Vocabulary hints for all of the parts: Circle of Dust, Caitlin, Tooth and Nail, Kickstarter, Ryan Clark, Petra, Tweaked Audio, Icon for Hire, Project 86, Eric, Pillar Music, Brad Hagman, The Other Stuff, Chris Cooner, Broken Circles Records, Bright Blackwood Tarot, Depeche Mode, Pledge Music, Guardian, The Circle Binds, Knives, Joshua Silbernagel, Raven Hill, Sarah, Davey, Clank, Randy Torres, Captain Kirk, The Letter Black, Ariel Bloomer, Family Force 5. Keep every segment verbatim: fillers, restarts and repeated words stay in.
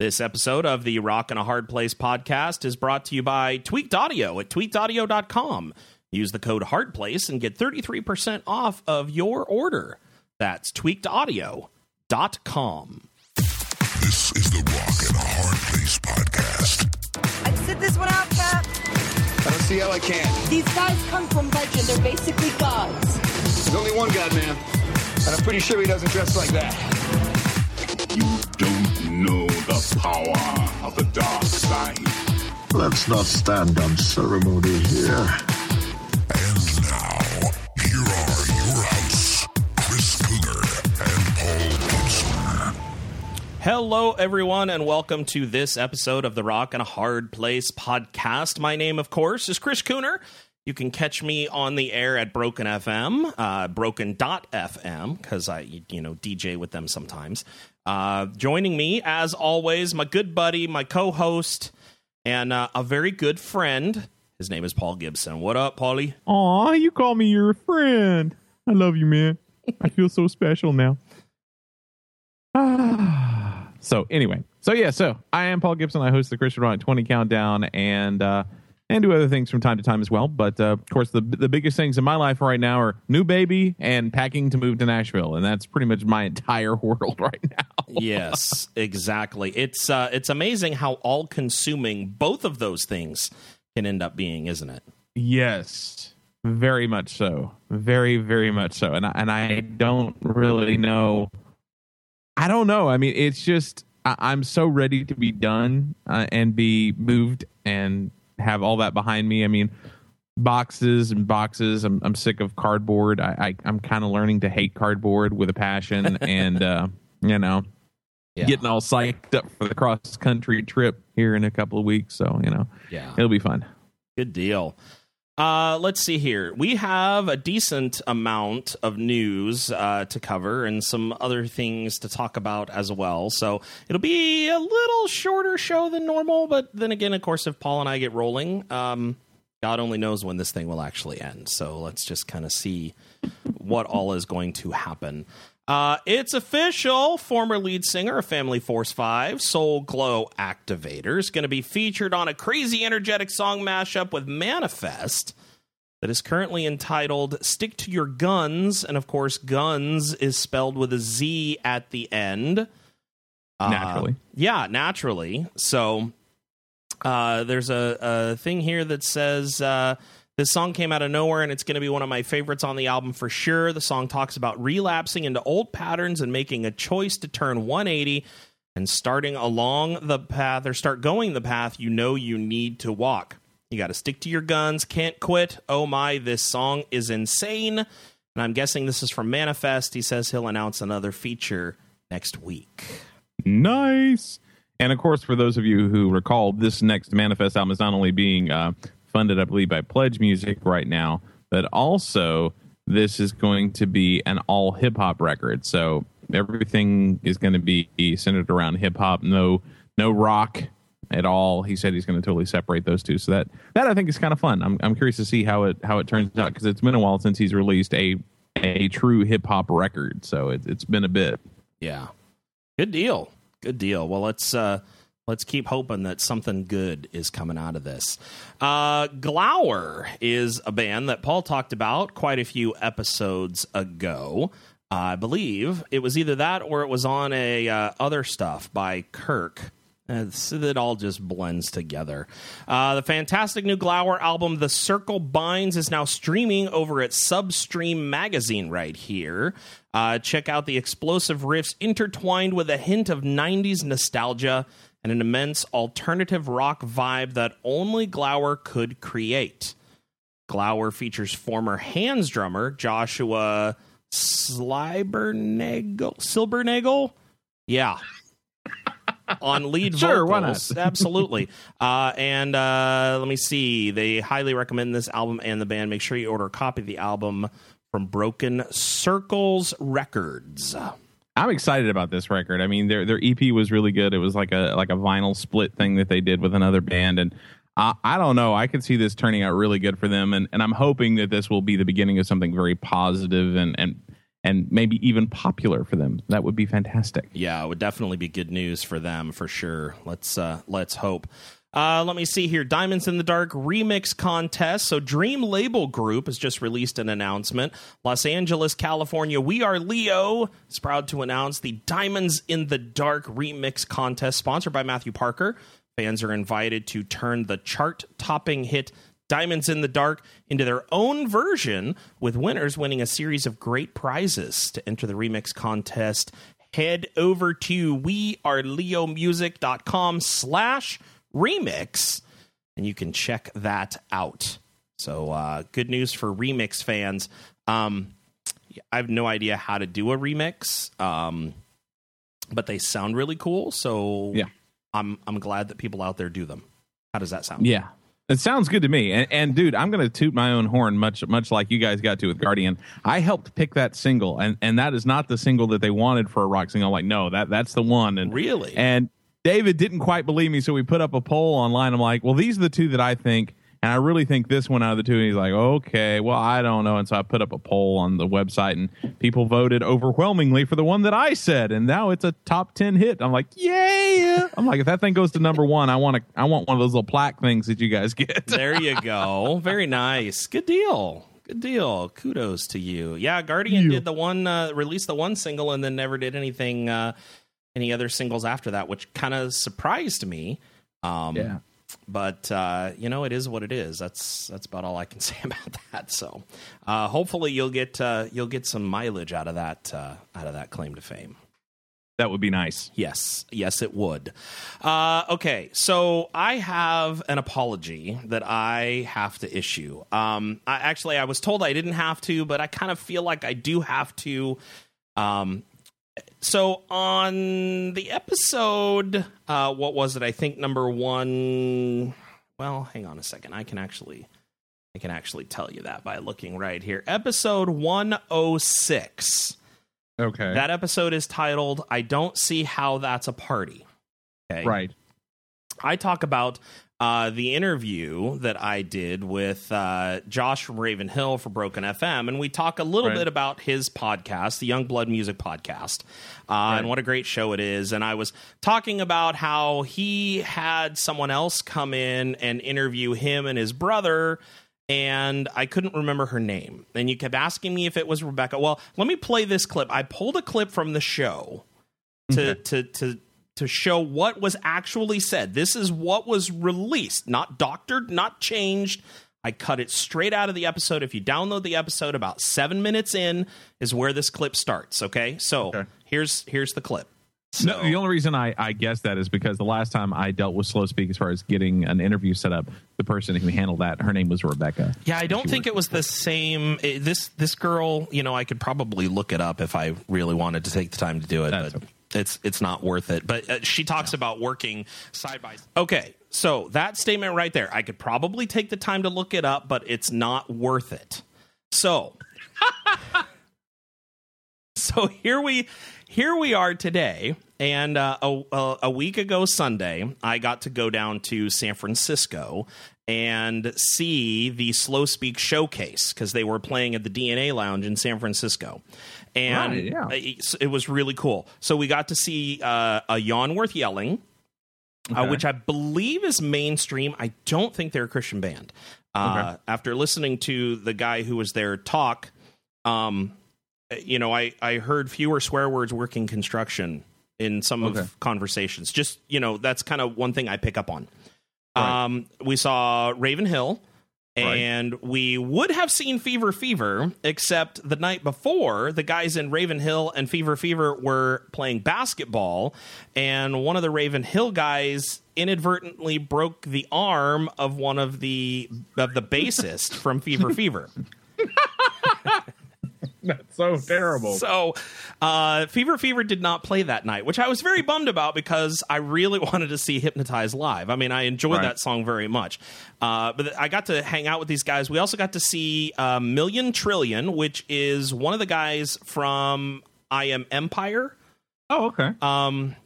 This episode of the Rock and a Hard Place podcast is brought to you by Tweaked Audio at tweaked audio dot com. Use the code HARDPLACE and get thirty-three percent off of your order. That's tweaked audio dot com. This is the Rock and a Hard Place podcast. I'd sit this one out, Cap. I don't see how I can. These guys come from legend. They're basically gods. There's only one god, man. And I'm pretty sure he doesn't dress like that. You don't know the power of the dark side. Let's not stand on ceremony here. And now, here are your hosts, Chris Cooner and Paul Gibson. Hello, everyone, and welcome to this episode of the Rock and a Hard Place podcast. My name, of course, is Chris Cooner. You can catch me on the air at Broken F M, uh, broken dot f m, because I, you know, D J with them sometimes. Uh, joining me, as always, my good buddy, my co-host, and uh, a very good friend. His name is Paul Gibson. What up, Paulie? Aw, you call me your friend. I love you, man. I feel so special now. Ah. So anyway, so yeah, so I am Paul Gibson. I host the Christian Rock twenty Countdown, and uh, and do other things from time to time as well. But, uh, of course, the the biggest things in my life right now are new baby and packing to move to Nashville. And that's pretty much my entire world right now. Yes, exactly. It's uh, it's amazing how all-consuming both of those things can end up being, isn't it? Yes, very much so. Very, very much so. And I, and I don't really know. I don't know. I mean, it's just I, I'm so ready to be done uh, and be moved and have all that behind me. I mean, boxes and boxes. I'm I'm sick of cardboard. I, I I'm kind of learning to hate cardboard with a passion, and uh, you know, yeah. Getting all psyched up for the cross country trip here in a couple of weeks. So you know, yeah, it'll be fun. Good deal. Uh, let's see here. We have a decent amount of news uh, to cover and some other things to talk about as well. So it'll be a little shorter show than normal. But then again, of course, if Paul and I get rolling, um, God only knows when this thing will actually end. So let's just kind of see what all is going to happen. Uh, it's official. Former lead singer of Family Force five, Soul Glow Activator, is going to be featured on a crazy energetic song mashup with Manifest that is currently entitled Stick to Your Guns. And of course, guns is spelled with a Z at the end. Naturally. Uh, yeah, naturally. So uh, there's a, a thing here that says... Uh, This song came out of nowhere, and it's going to be one of my favorites on the album for sure. The song talks about relapsing into old patterns and making a choice to turn one eighty and starting along the path or start going the path you know you need to walk. You got to stick to your guns. Can't quit. Oh, my. This song is insane. And I'm guessing this is from Manifest. He says he'll announce another feature next week. Nice. And, of course, for those of you who recall, this next Manifest album is not only being... Uh, funded, I believe, by Pledge Music right now, but also this is going to be an all hip hop record. So everything is going to be centered around hip hop. No, no rock at all. He said he's going to totally separate those two. So that that I think is kind of fun. I'm I'm curious to see how it how it turns out because it's been a while since he's released a a true hip hop record. So it, it's been a bit. Yeah, good deal. Good deal. Well, let's. Uh... Let's keep hoping that something good is coming out of this. Uh, Glower is a band that Paul talked about quite a few episodes ago. Uh, I believe it was either that or it was on a uh, other stuff by Kirk. Uh, so that all just blends together. Uh, the fantastic new Glower album, The Circle Binds, is now streaming over at Substream Magazine right here. Uh, check out the explosive riffs intertwined with a hint of nineties nostalgia and an immense alternative rock vibe that only Glower could create. Glower features former Hands drummer Joshua Silbernagel. Silbernagel? Yeah. On lead sure, vocals. Why not? Absolutely. Uh, and uh, let me see. They highly recommend this album and the band. Make sure you order a copy of the album from Broken Circles Records. I'm excited about this record. I mean, their their E P was really good. It was like a like a vinyl split thing that they did with another band. And I, I don't know. I could see this turning out really good for them. And, and I'm hoping that this will be the beginning of something very positive and, and, and maybe even popular for them. That would be fantastic. Yeah, it would definitely be good news for them, for sure. Let's uh, let's hope. Uh, let me see here. Diamonds in the Dark remix contest. So Dream Label Group has just released an announcement. Los Angeles, California, We Are Leo is proud to announce the Diamonds in the Dark remix contest, sponsored by Matthew Parker. Fans are invited to turn the chart-topping hit Diamonds in the Dark into their own version, with winners winning a series of great prizes. To enter the remix contest, head over to weareleomusic.com slash remix, and you can check that out. So uh, good news for remix fans. Um, I have no idea how to do a remix, um, but they sound really cool. So yeah. I'm I'm glad that people out there do them. How does that sound? Yeah. It sounds good to me. And, and dude, I'm going to toot my own horn, much much like you guys got to with Guardian. I helped pick that single, and, and that is not the single that they wanted for a rock single. I'm like, no, that that's the one. And really? And David didn't quite believe me, so we put up a poll online. I'm like, well, these are the two that I think, and I really think this one out of the two. And he's like, okay, well, I don't know. And so I put up a poll on the website, and people voted overwhelmingly for the one that I said, and now it's a top ten hit. I'm like, yeah. I'm like, if that thing goes to number one, I want to. I want one of those little plaque things that you guys get. There you go. Very nice. Good deal. Good deal. Kudos to you. Yeah, Guardian you. did the one, uh, released the one single, and then never did anything. Uh, any other singles after that, which kind of surprised me. Um, yeah. But, uh, you know, it is what it is. That's that's about all I can say about that. So uh, hopefully you'll get uh, you'll get some mileage out of that uh, out of that claim to fame. That would be nice. Yes. Yes, it would. Uh, OK, so I have an apology that I have to issue. Um, I, actually, I was told I didn't have to, but I kind of feel like I do have to. Um So on the episode, uh, what was it? I think number one. Well, hang on a second. I can actually I can actually tell you that by looking right here. Episode one oh six. OK, that episode is titled I Don't See How That's a Party. Okay. Right. I talk about uh, the interview that I did with uh, Josh from Raven Hill for Broken F M, and we talk a little right. bit about his podcast, the Young Blood Music Podcast, uh, right. and what a great show it is. And I was talking about how he had someone else come in and interview him and his brother, and I couldn't remember her name. And you kept asking me if it was Rebecca. Well, let me play this clip. I pulled a clip from the show to okay. to to. to show what was actually said. This is what was released, not doctored, not changed. I cut it straight out of the episode. If you download the episode, about seven minutes in is where this clip starts. Okay. So okay. here's, here's the clip. So, no, the only reason I, I guessed that is because the last time I dealt with Slow Speak as far as getting an interview set up, the person who handled that, her name was Rebecca. Yeah, I don't think it was the same. It, this, this girl, you know, I could probably look it up if I really wanted to take the time to do it. That's but. Okay. It's it's not worth it. But uh, she talks yeah. about working side by side. Okay, so that statement right there, I could probably take the time to look it up, but it's not worth it. So, so here we here we are today, and uh, a, a week ago Sunday, I got to go down to San Francisco and see the Slow Speak showcase because they were playing at the D N A Lounge in San Francisco. And right, yeah. it, it was really cool. So we got to see uh, a Yawn Worth Yelling, okay. uh, which I believe is mainstream. I don't think they're a Christian band. Uh, okay. After listening to the guy who was there talk, um, you know, I, I heard fewer swear words working construction in some okay. of conversations. Just, you know, that's kind of one thing I pick up on. Right. Um, we saw Raven Hill. Right. And we would have seen Fever Fever, except the night before, the guys in Raven Hill and Fever Fever were playing basketball, and one of the Raven Hill guys inadvertently broke the arm of one of the of the bassist from Fever Fever. That's so terrible. So uh, Fever Fever did not play that night, which I was very bummed about because I really wanted to see Hypnotize live. I mean, I enjoyed right. that song very much. Uh, but I got to hang out with these guys. We also got to see uh, Million Trillion, which is one of the guys from I Am Empire. Oh, okay. Um,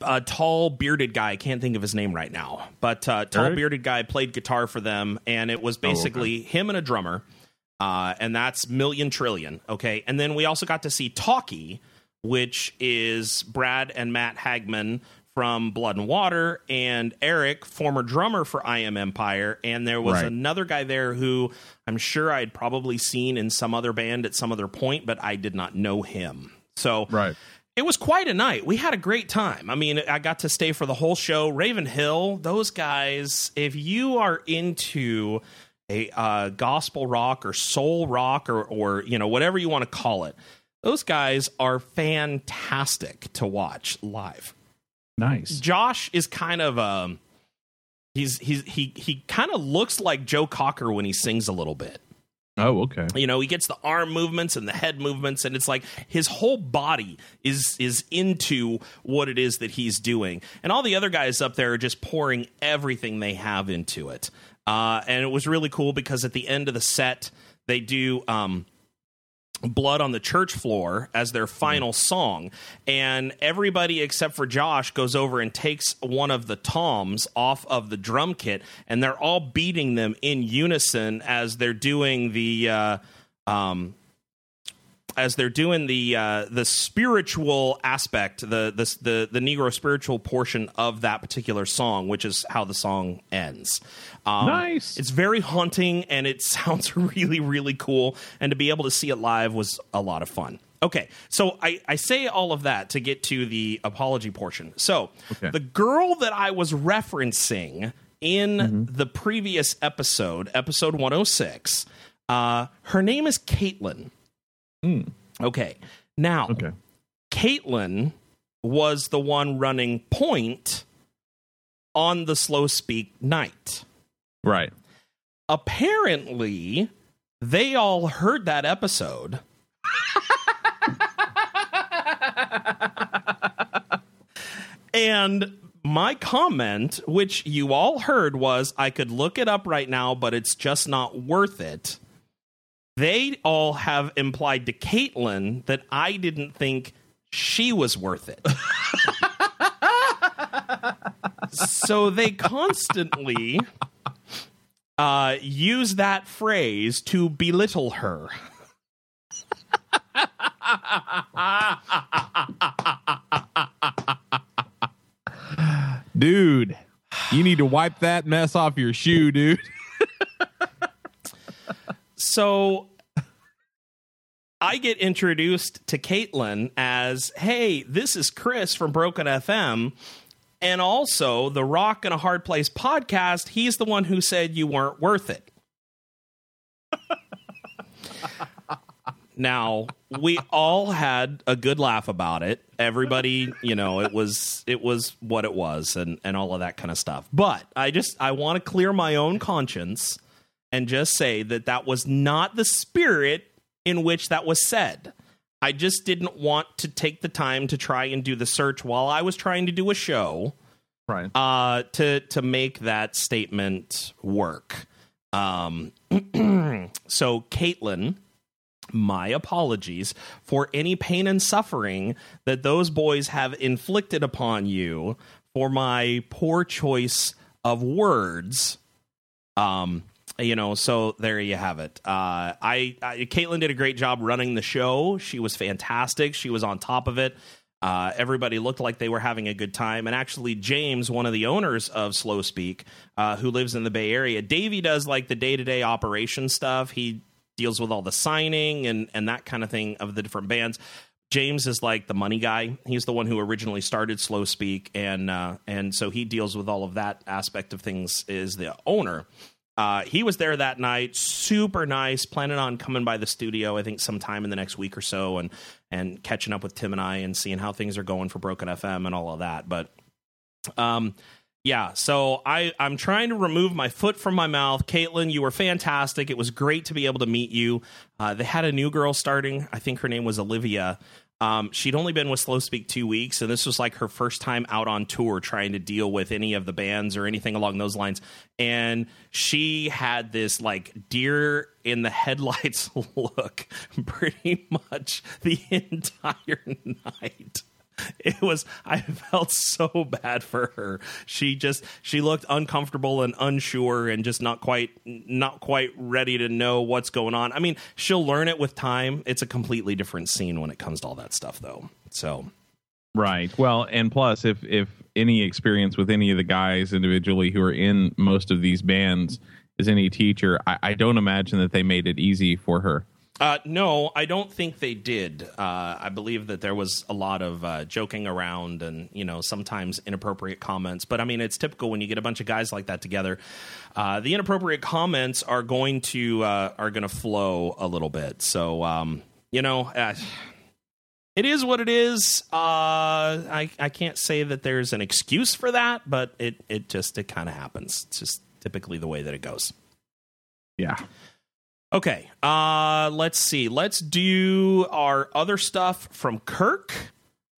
a tall, bearded guy. I can't think of his name right now. But uh, tall, right. bearded guy played guitar for them, and it was basically oh, okay. him and a drummer. Uh, and that's Million Trillion, okay? And then we also got to see Talkie, which is Brad and Matt Hagman from Blood and Water, and Eric, former drummer for I Am Empire. And there was right. another guy there who I'm sure I'd probably seen in some other band at some other point, but I did not know him. So right. it was quite a night. We had a great time. I mean, I got to stay for the whole show. Raven Hill, those guys, if you are into a uh, gospel rock or soul rock or, or, you know, whatever you want to call it, those guys are fantastic to watch live. Nice. Josh is kind of um, he's he's he he kind of looks like Joe Cocker when he sings a little bit. Oh, okay. You know, he gets the arm movements and the head movements, and it's like his whole body is is into what it is that he's doing. And all the other guys up there are just pouring everything they have into it. Uh, and it was really cool because at the end of the set, they do um, Blood on the Church Floor as their final song, and everybody except for Josh goes over and takes one of the toms off of the drum kit, and they're all beating them in unison as they're doing the uh, um, as they're doing the uh, the spiritual aspect, the the the the Negro spiritual portion of that particular song, which is how the song ends. Um, nice. It's very haunting, and it sounds really, really cool. And to be able to see it live was a lot of fun. Okay, so I, I say all of that to get to the apology portion. So okay. the girl that I was referencing in mm-hmm. the previous episode, episode one oh six, uh, her name is Caitlin. Mm. Okay, now, okay. Caitlin was the one running point on the Slow Speak night. Right. Apparently, they all heard that episode. And my comment, which you all heard, was I could look it up right now, but it's just not worth it. They all have implied to Caitlin that I didn't think she was worth it. So they constantly... Uh, use that phrase to belittle her. Dude, you need to wipe that mess off your shoe, dude. So I get introduced to Caitlin as, hey, this is Chris from Broken F M. And also, the Rock and a Hard Place podcast, he's the one who said you weren't worth it. Now, we all had a good laugh about it. Everybody, you know, it was it was what it was and, and all of that kind of stuff. But I just I want to clear my own conscience and just say that that was not the spirit in which that was said. I just didn't want to take the time to try and do the search while I was trying to do a show, right? Uh, to to make that statement work. Um, so, Caitlin, my apologies for any pain and suffering that those boys have inflicted upon you for my poor choice of words. Um. You know, so there you have it. Uh, I, I Caitlin did a great job running the show. She was fantastic. She was on top of it. Uh, everybody looked like they were having a good time. And actually, James, one of the owners of Slow Speak, uh, who lives in the Bay Area, Davey does like the day-to-day operation stuff. He deals with all the signing and, and that kind of thing of the different bands. James is like the money guy. He's the one who originally started Slow Speak. And, uh, and so he deals with all of that aspect of things is the owner. Uh, he was there that night, super nice, planning on coming by the studio, I think, sometime in the next week or so, and and catching up with Tim and I and seeing how things are going for Broken F M and all of that. But, um, yeah, so I, I'm trying to remove my foot from my mouth. Caitlin, you were fantastic. It was great to be able to meet you. Uh, they had a new girl starting. I think her name was Olivia. Um, she'd only been with Slow Speak two weeks, and this was like her first time out on tour trying to deal with any of the bands or anything along those lines. And she had this like deer in the headlights look pretty much the entire night. It was, I felt so bad for her. She just, she looked uncomfortable and unsure and just not quite, not quite ready to know what's going on. I mean, she'll learn it with time. It's a completely different scene when it comes to all that stuff though. So. Right. Well, and plus if, if any experience with any of the guys individually who are in most of these bands is any teacher, I, I don't imagine that they made it easy for her. Uh, no, I don't think they did. Uh, I believe that there was a lot of uh, joking around and, you know, sometimes inappropriate comments. But, I mean, it's typical when you get a bunch of guys like that together. Uh, the inappropriate comments are going to uh, are going to flow a little bit. So, um, you know, uh, it is what it is. Uh, I, I can't say that there's an excuse for that, but it, it just it kind of happens. It's just typically the way that it goes. Yeah. Okay, uh, let's see. Let's do our other stuff from Kirk,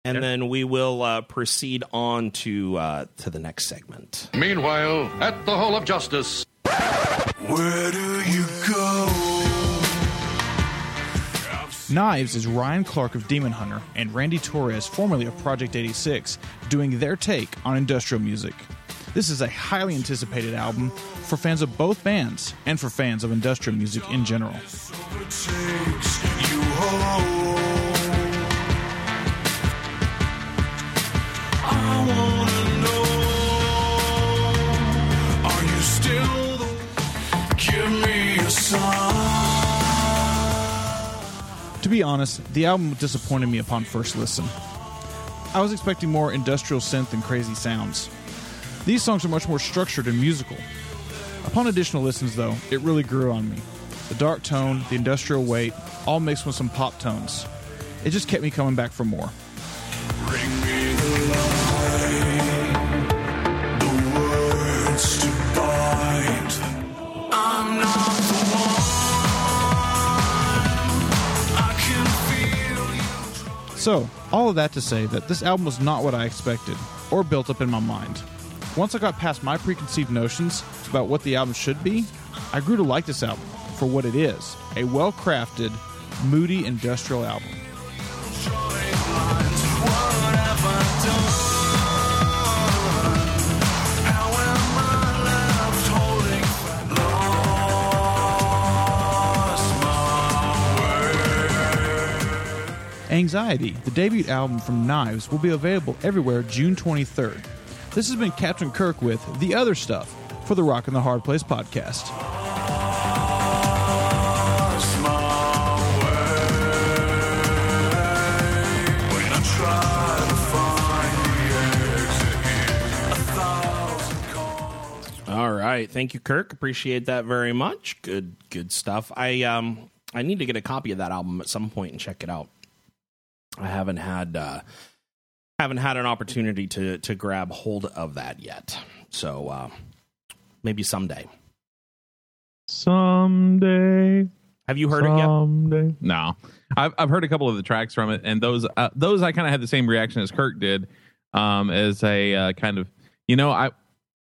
and yep. then we will uh, proceed on to uh, to the next segment. Meanwhile, at the Hall of Justice. Where do you go? Knives is Ryan Clark of Demon Hunter and Randy Torres, formerly of Project eighty-six, doing their take on industrial music. This is a highly anticipated album for fans of both bands and for fans of industrial music in general. To be honest, the album disappointed me upon first listen. I was expecting more industrial synth and crazy sounds. These songs are much more structured and musical. Upon additional listens, though, it really grew on me. The dark tone, the industrial weight, all mixed with some pop tones. It just kept me coming back for more. Bring me the light, the words to bind. I'm not the one, I can feel you. So, all of that to say that this album was not what I expected or built up in my mind. Once I got past my preconceived notions about what the album should be, I grew to like this album for what it is, a well-crafted, moody industrial album. Anxiety, the debut album from Knives, will be available everywhere June twenty-third. This has been Captain Kirk with The Other Stuff for the Rock and the Hard Place podcast. All right. Thank you, Kirk. Appreciate that very much. Good, good stuff. I, um, I need to get a copy of that album at some point and check it out. I haven't had, uh, haven't had an opportunity to to grab hold of that yet. So uh, maybe someday. Someday. Have you heard someday. it yet? No. I've I've heard a couple of the tracks from it, and those uh, those I kind of had the same reaction as Kirk did, um, as a uh, kind of, you know, I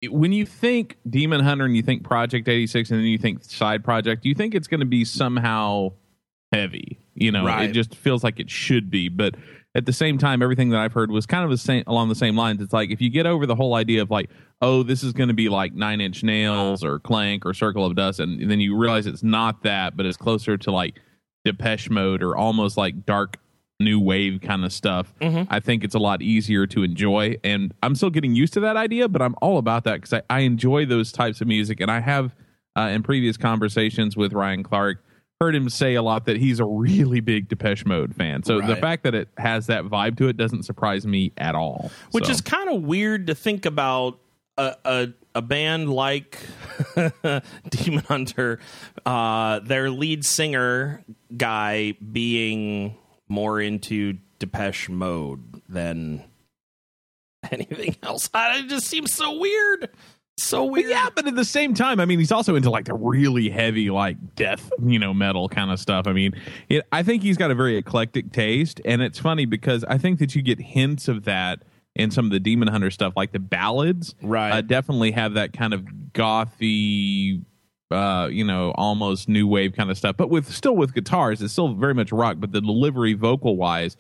when you think Demon Hunter and you think Project eighty-six and then you think side project, you think it's going to be somehow heavy. You know, right. It just feels like it should be, but at the same time, everything that I've heard was kind of the same, along the same lines. It's like if you get over the whole idea of like, oh, this is going to be like Nine Inch Nails or Clank or Circle of Dust, and then you realize it's not that, but it's closer to like Depeche Mode or almost like dark new wave kind of stuff. Mm-hmm. I think it's a lot easier to enjoy, and I'm still getting used to that idea, but I'm all about that because I, I enjoy those types of music, and I have uh, in previous conversations with Ryan Clark heard him say a lot that he's a really big Depeche Mode fan. So right. The fact that it has that vibe to it doesn't surprise me at all. Which so. is kind of weird to think about a a, a band like Demon Hunter, uh, their lead singer guy being more into Depeche Mode than anything else. It just seems so weird. So weird. But yeah, but at the same time, I mean, he's also into like the really heavy, like death, you know, metal kind of stuff. I mean, it, I think he's got a very eclectic taste, and it's funny because I think that you get hints of that in some of the Demon Hunter stuff, like the ballads. Right. Uh, definitely have that kind of gothy, uh, you know, almost new wave kind of stuff, but with still with guitars, it's still very much rock. But the delivery, vocal wise,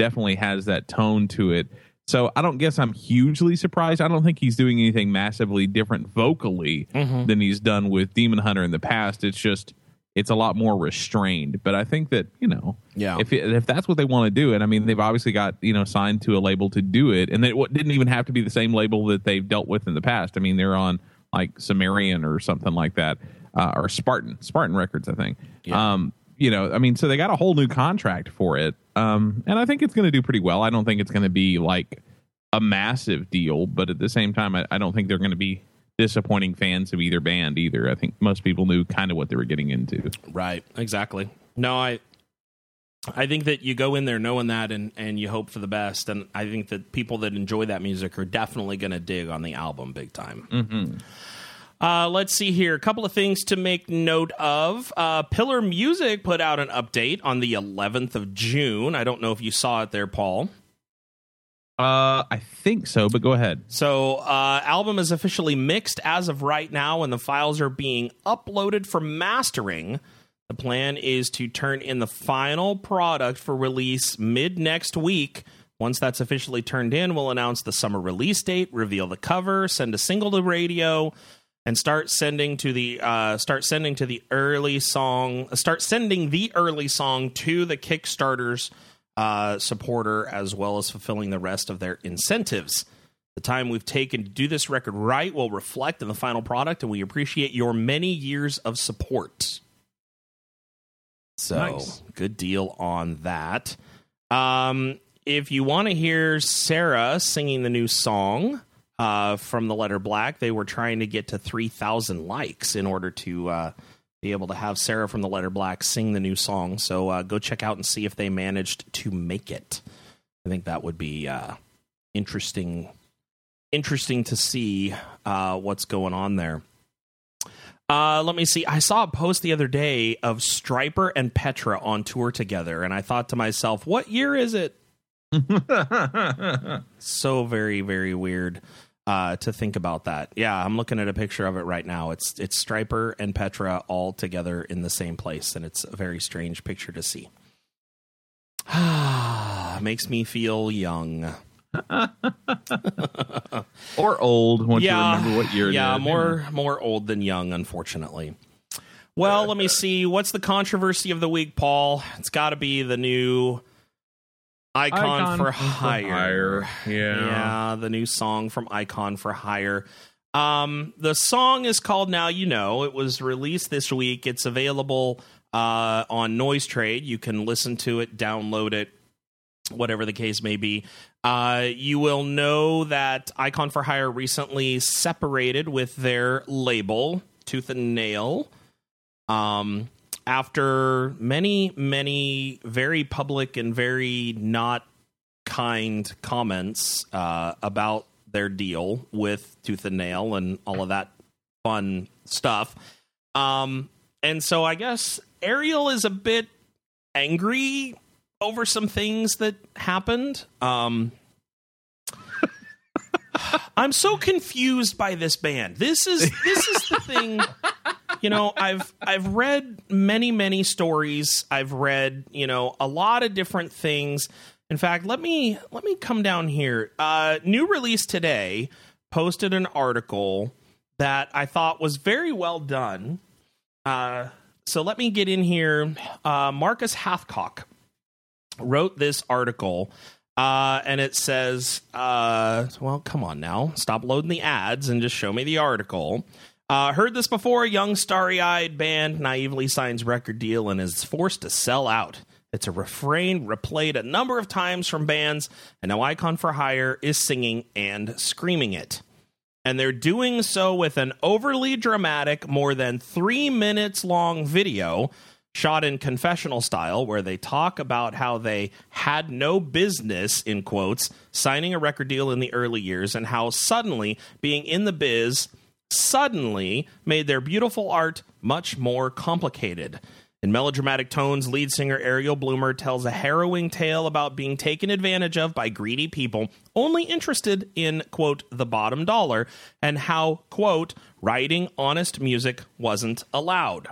definitely has that tone to it. So I don't guess I'm hugely surprised. I don't think he's doing anything massively different vocally mm-hmm. than he's done with Demon Hunter in the past. It's just, it's a lot more restrained. But I think that, you know, yeah. if it, if that's what they want to do, and I mean, they've obviously got, you know, signed to a label to do it, and it didn't even have to be the same label that they've dealt with in the past. I mean, they're on like Sumerian or something like that, uh, or Spartan, Spartan Records, I think. Yeah. Um, you know, I mean, so they got a whole new contract for it. Um, and I think it's going to do pretty well. I don't think it's going to be like a massive deal, but at the same time, I, I don't think they're going to be disappointing fans of either band either. I think most people knew kind of what they were getting into. Right. Exactly. No, I, I think that you go in there knowing that and, and you hope for the best. And I think that people that enjoy that music are definitely going to dig on the album big time. Mm-hmm. Uh, let's see here. A couple of things to make note of. Uh, Pillar Music put out an update on the eleventh of June. I don't know if you saw it there, Paul. Uh, I think so, but go ahead. So, uh, album is officially mixed as of right now, and the files are being uploaded for mastering. The plan is to turn in the final product for release mid-next week. Once that's officially turned in, we'll announce the summer release date, reveal the cover, send a single to radio... And start sending to the uh, start sending to the early song. Start sending the early song to the Kickstarter's uh, supporter, as well as fulfilling the rest of their incentives. The time we've taken to do this record right will reflect in the final product, and we appreciate your many years of support. So nice. Good deal on that. Um, if you want to hear Sarah singing the new song. Uh, from The Letter Black, they were trying to get to three thousand likes in order to uh, be able to have Sarah from The Letter Black sing the new song. So uh, go check out and see if they managed to make it. I think that would be uh, interesting, interesting to see uh, what's going on there. Uh, let me see. I saw a post the other day of Stryper and Petra on tour together, and I thought to myself, what year is it? So very, very weird. Uh, to think about that. Yeah, I'm looking at a picture of it right now. It's it's Stryper and Petra all together in the same place, and it's a very strange picture to see. Makes me feel young. Or old, once yeah, you remember what year. Yeah, more more old than young, unfortunately. Well, uh, let me see. What's the controversy of the week, Paul? It's got to be the new... Icon, Icon for, for Hire. Hire. Yeah. Yeah, the new song from Icon for Hire. Um, the song is called Now You Know. It was released this week. It's available uh, on Noise Trade. You can listen to it, download it, whatever the case may be. Uh, you will know that Icon for Hire recently separated with their label, Tooth and Nail. Um... After many, many very public and very not kind comments uh, about their deal with Tooth and Nail and all of that fun stuff. Um, and so I guess Ariel is a bit angry over some things that happened. Um, I'm so confused by this band. This is this is the thing... You know, I've I've read many, many stories. I've read, you know, a lot of different things. In fact, let me let me come down here. Uh, New Release Today posted an article that I thought was very well done. Uh, so let me get in here. Uh, Marcus Hathcock wrote this article. Uh, and it says, uh, well, come on now. Stop loading the ads and just show me the article. Uh, heard this before, young starry-eyed band naively signs record deal and is forced to sell out. It's a refrain replayed a number of times from bands, and now Icon for Hire is singing and screaming it. And they're doing so with an overly dramatic, more than three minutes long video shot in confessional style where they talk about how they had no business, in quotes, signing a record deal in the early years and how suddenly being in the biz... suddenly made their beautiful art much more complicated. In melodramatic tones, lead singer Ariel Bloomer tells a harrowing tale about being taken advantage of by greedy people only interested in, quote, the bottom dollar, and how, quote, writing honest music wasn't allowed.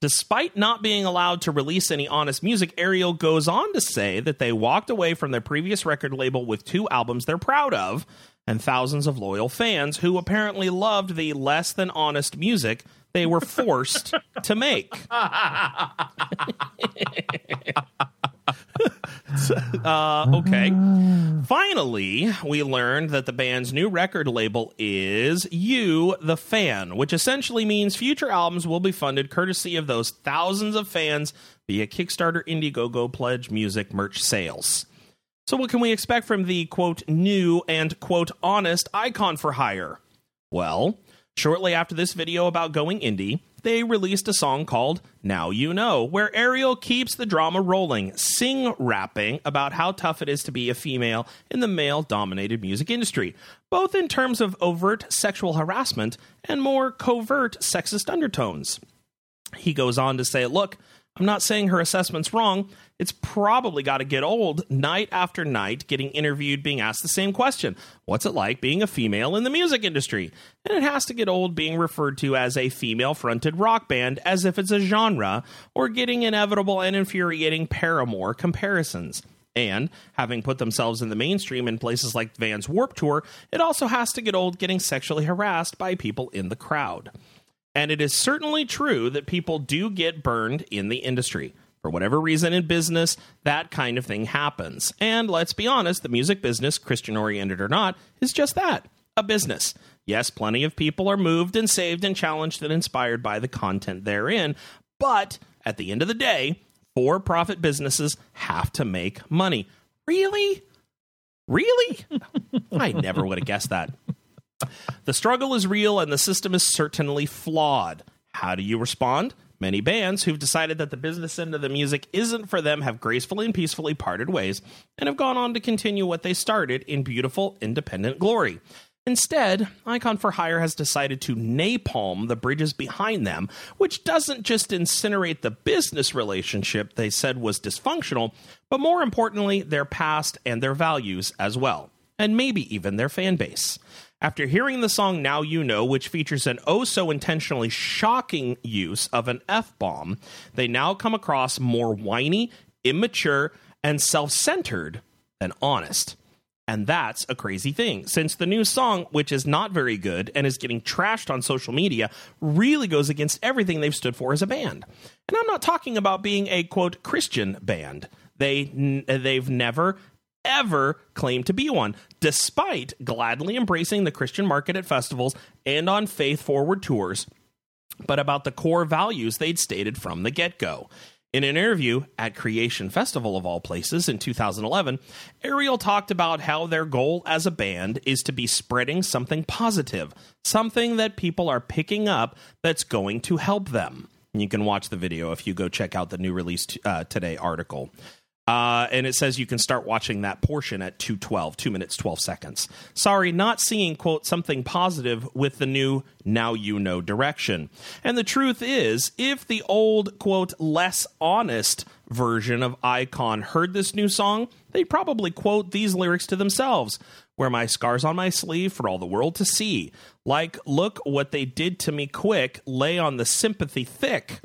Despite not being allowed to release any honest music, Ariel goes on to say that they walked away from their previous record label with two albums they're proud of and thousands of loyal fans who apparently loved the less than honest music they were forced to make. uh, okay. Finally, we learned that the band's new record label is You, the Fan, which essentially means future albums will be funded courtesy of those thousands of fans via Kickstarter, Indiegogo, Pledge Music, merch sales. So what can we expect from the, quote, new and, quote, honest Icon for Hire? Well, shortly after this video about going indie, they released a song called Now You Know, where Ariel keeps the drama rolling, sing-rapping about how tough it is to be a female in the male-dominated music industry, both in terms of overt sexual harassment and more covert sexist undertones. He goes on to say, look, I'm not saying her assessment's wrong. It's probably got to get old night after night, getting interviewed, being asked the same question. What's it like being a female in the music industry? And it has to get old being referred to as a female-fronted rock band as if it's a genre, or getting inevitable and infuriating Paramore comparisons. And, having put themselves in the mainstream in places like Vans Warped Tour, it also has to get old getting sexually harassed by people in the crowd. And it is certainly true that people do get burned in the industry. For whatever reason in business, that kind of thing happens. And let's be honest, the music business, Christian-oriented or not, is just that, a business. Yes, plenty of people are moved and saved and challenged and inspired by the content therein. But at the end of the day, for-profit businesses have to make money. Really? Really? I never would have guessed that. The struggle is real and the system is certainly flawed. How do you respond? Many bands who've decided that the business end of the music isn't for them have gracefully and peacefully parted ways and have gone on to continue what they started in beautiful, independent glory. Instead, Icon for Hire has decided to napalm the bridges behind them, which doesn't just incinerate the business relationship they said was dysfunctional, but more importantly, their past and their values as well, and maybe even their fan base. After hearing the song Now You Know, which features an oh-so-intentionally shocking use of an F-bomb, they now come across more whiny, immature, and self-centered than honest. And that's a crazy thing, since the new song, which is not very good and is getting trashed on social media, really goes against everything they've stood for as a band. And I'm not talking about being a, quote, Christian band. They, they've never... ever claim to be one, despite gladly embracing the Christian market at festivals and on faith-forward tours, but about the core values they'd stated from the get-go. In an interview at Creation Festival, of all places, in two thousand eleven, Ariel talked about how their goal as a band is to be spreading something positive, something that people are picking up that's going to help them. You can watch the video if you go check out the new release t- uh, today article. Uh, and it says you can start watching that portion at two twelve, two minutes, twelve seconds. Sorry, not seeing, quote, something positive with the new Now You Know direction. And the truth is, if the old, quote, less honest version of Icon heard this new song, they'd probably quote these lyrics to themselves. Wear my scars on my sleeve for all the world to see. Like, look what they did to me quick. Lay on the sympathy thick.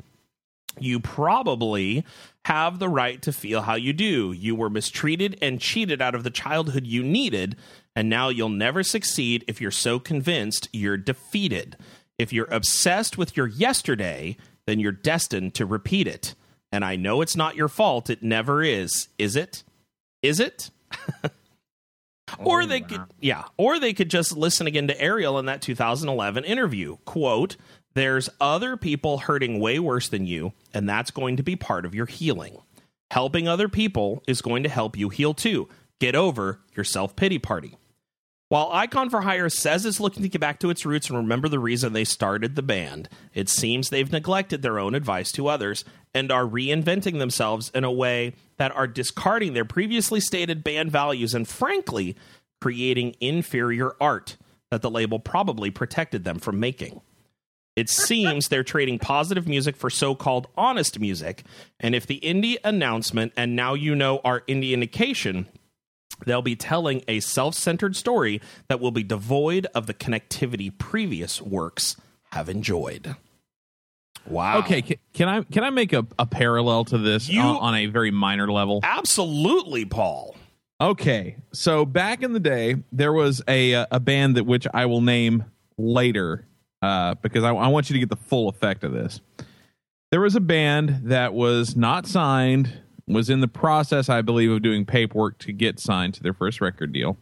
You probably have the right to feel how you do. You were mistreated and cheated out of the childhood you needed, and now you'll never succeed if you're so convinced you're defeated. If you're obsessed with your yesterday, then you're destined to repeat it. And I know it's not your fault. It never is. Is it? Is it? Or oh, they wow. could, yeah, or they could just listen again to Ariel in that two thousand eleven interview. Quote, there's other people hurting way worse than you, and that's going to be part of your healing. Helping other people is going to help you heal too. Get over your self-pity party. While Icon for Hire says it's looking to get back to its roots and remember the reason they started the band, it seems they've neglected their own advice to others and are reinventing themselves in a way that are discarding their previously stated band values and, frankly, creating inferior art that the label probably protected them from making. It seems they're trading positive music for so-called honest music, and if the indie announcement and Now You Know are indie indication, they'll be telling a self-centered story that will be devoid of the connectivity previous works have enjoyed. Wow. Okay, can, can I can I make a, a parallel to this you, on, on a very minor level? Absolutely, Paul. Okay, so back in the day, there was a a band that which I will name later uh, because I, I want you to get the full effect of this. There was a band that was not signed, was in the process, I believe, of doing paperwork to get signed to their first record deal.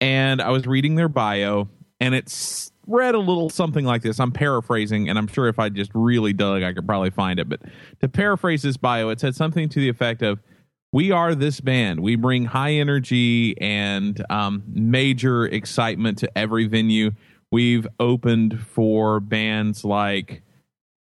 And I was reading their bio, and it's read a little something like this. I'm paraphrasing, and I'm sure if I just really dug, I could probably find it. But to paraphrase this bio, it said something to the effect of, we are this band. We bring high energy and um, major excitement to every venue. We've opened for bands like,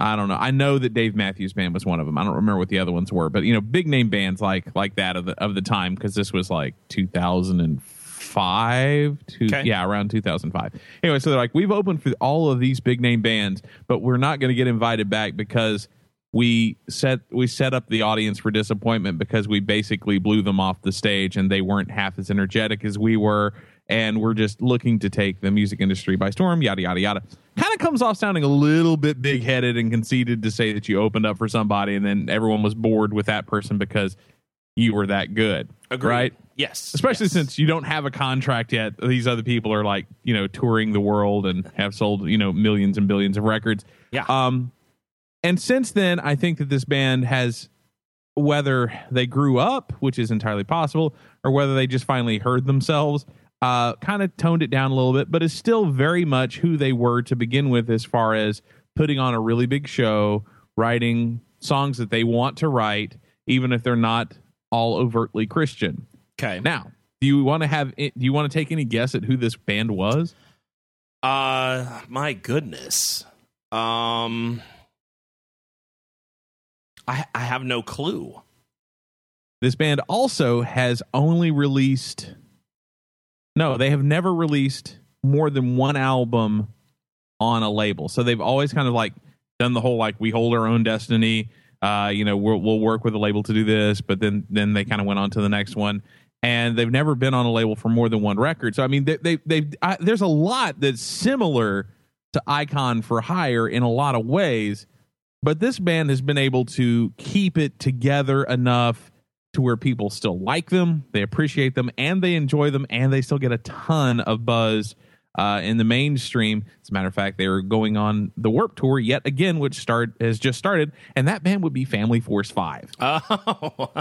I don't know. I know that Dave Matthews Band was one of them. I don't remember what the other ones were, but you know, big name bands like like that of the of the time, because this was like two thousand five to okay. yeah, around two thousand five. Anyway, so they're like, we've opened for all of these big name bands, but we're not going to get invited back because we set we set up the audience for disappointment, because we basically blew them off the stage and they weren't half as energetic as we were, and we're just looking to take the music industry by storm, yada, yada, yada. Kind of comes off sounding a little bit big-headed and conceited to say that you opened up for somebody and then everyone was bored with that person because you were that good. Agreed. Right? Yes. Especially yes. since you don't have a contract yet. These other people are like, you know, touring the world and have sold, you know, millions and billions of records. Yeah. Um, and since then, I think that this band has, whether they grew up, which is entirely possible, or whether they just finally heard themselves, Uh, kind of toned it down a little bit, but is still very much who they were to begin with, as far as putting on a really big show, writing songs that they want to write, even if they're not all overtly Christian. Okay. Now, do you want to have? Do you want to take any guess at who this band was? Uh, my goodness. Um, I I have no clue. This band also has only released. No, they have never released more than one album on a label. So they've always kind of like done the whole, like, we hold our own destiny. Uh, you know, we'll, we'll work with a label to do this, but then then they kind of went on to the next one. And they've never been on a label for more than one record. So, I mean, they, they, they, I, there's a lot that's similar to Icon for Hire in a lot of ways. But this band has been able to keep it together enough to where people still like them, they appreciate them, and they enjoy them, and they still get a ton of buzz uh, in the mainstream. As a matter of fact, they were going on the Warped Tour yet again, which start has just started, and that band would be Family Force five. Oh.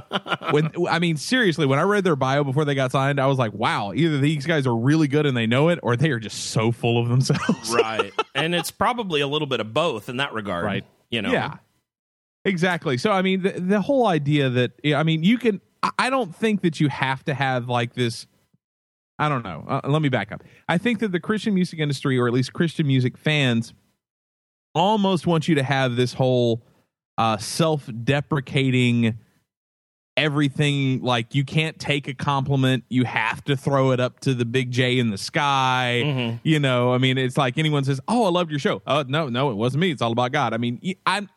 when, I mean, seriously, when I read their bio before they got signed, I was like, wow, either these guys are really good and they know it, or they are just so full of themselves. Right, and it's probably a little bit of both in that regard. Right. You know? Yeah. Exactly. So, I mean, the, the whole idea that, I mean, you can, I don't think that you have to have like this, I don't know. Uh, let me back up. I think that the Christian music industry, or at least Christian music fans, almost want you to have this whole uh, self-deprecating everything. Like, you can't take a compliment. You have to throw it up to the big J in the sky. Mm-hmm. You know, I mean, it's like anyone says, oh, I loved your show. Oh, no, no, it wasn't me. It's all about God. I mean, I'm,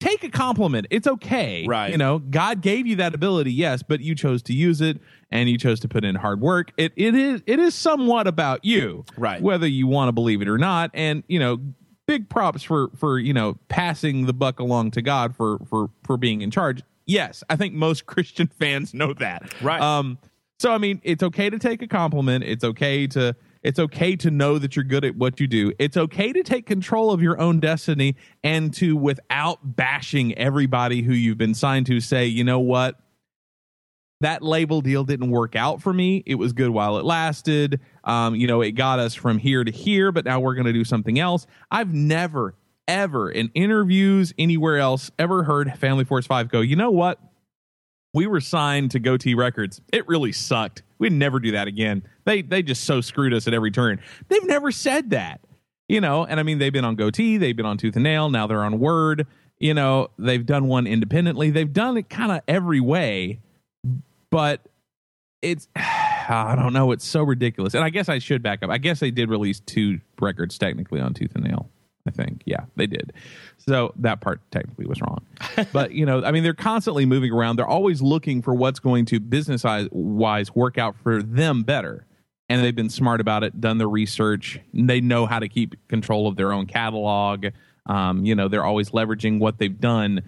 take a compliment. It's okay. Right. You know, God gave you that ability, yes, but you chose to use it and you chose to put in hard work. It it is it is somewhat about you. Right. Whether you want to believe it or not. And, you know, big props for for, you know, passing the buck along to God for for for being in charge. Yes, I think most Christian fans know that. Right. Um so I mean, it's okay to take a compliment. It's okay to It's okay to know that you're good at what you do. It's okay to take control of your own destiny and to, without bashing everybody who you've been signed to, say, you know what? That label deal didn't work out for me. It was good while it lasted. Um, you know, it got us from here to here, but now we're going to do something else. I've never, ever in interviews anywhere else ever heard Family Force five go, you know what? We were signed to Goatee Records. It really sucked. We'd never do that again. They they just so screwed us at every turn. They've never said that, you know. And I mean, they've been on Goatee, they've been on Tooth and Nail. Now they're on Word. You know, they've done one independently. They've done it kind of every way. But it's I don't know. It's so ridiculous. And I guess I should back up. I guess they did release two records technically on Tooth and Nail. I think. Yeah, they did. So that part technically was wrong. But, you know, I mean, they're constantly moving around. They're always looking for what's going to business-wise work out for them better. And they've been smart about it, done their research. And they know how to keep control of their own catalog. Um, you know, they're always leveraging what they've done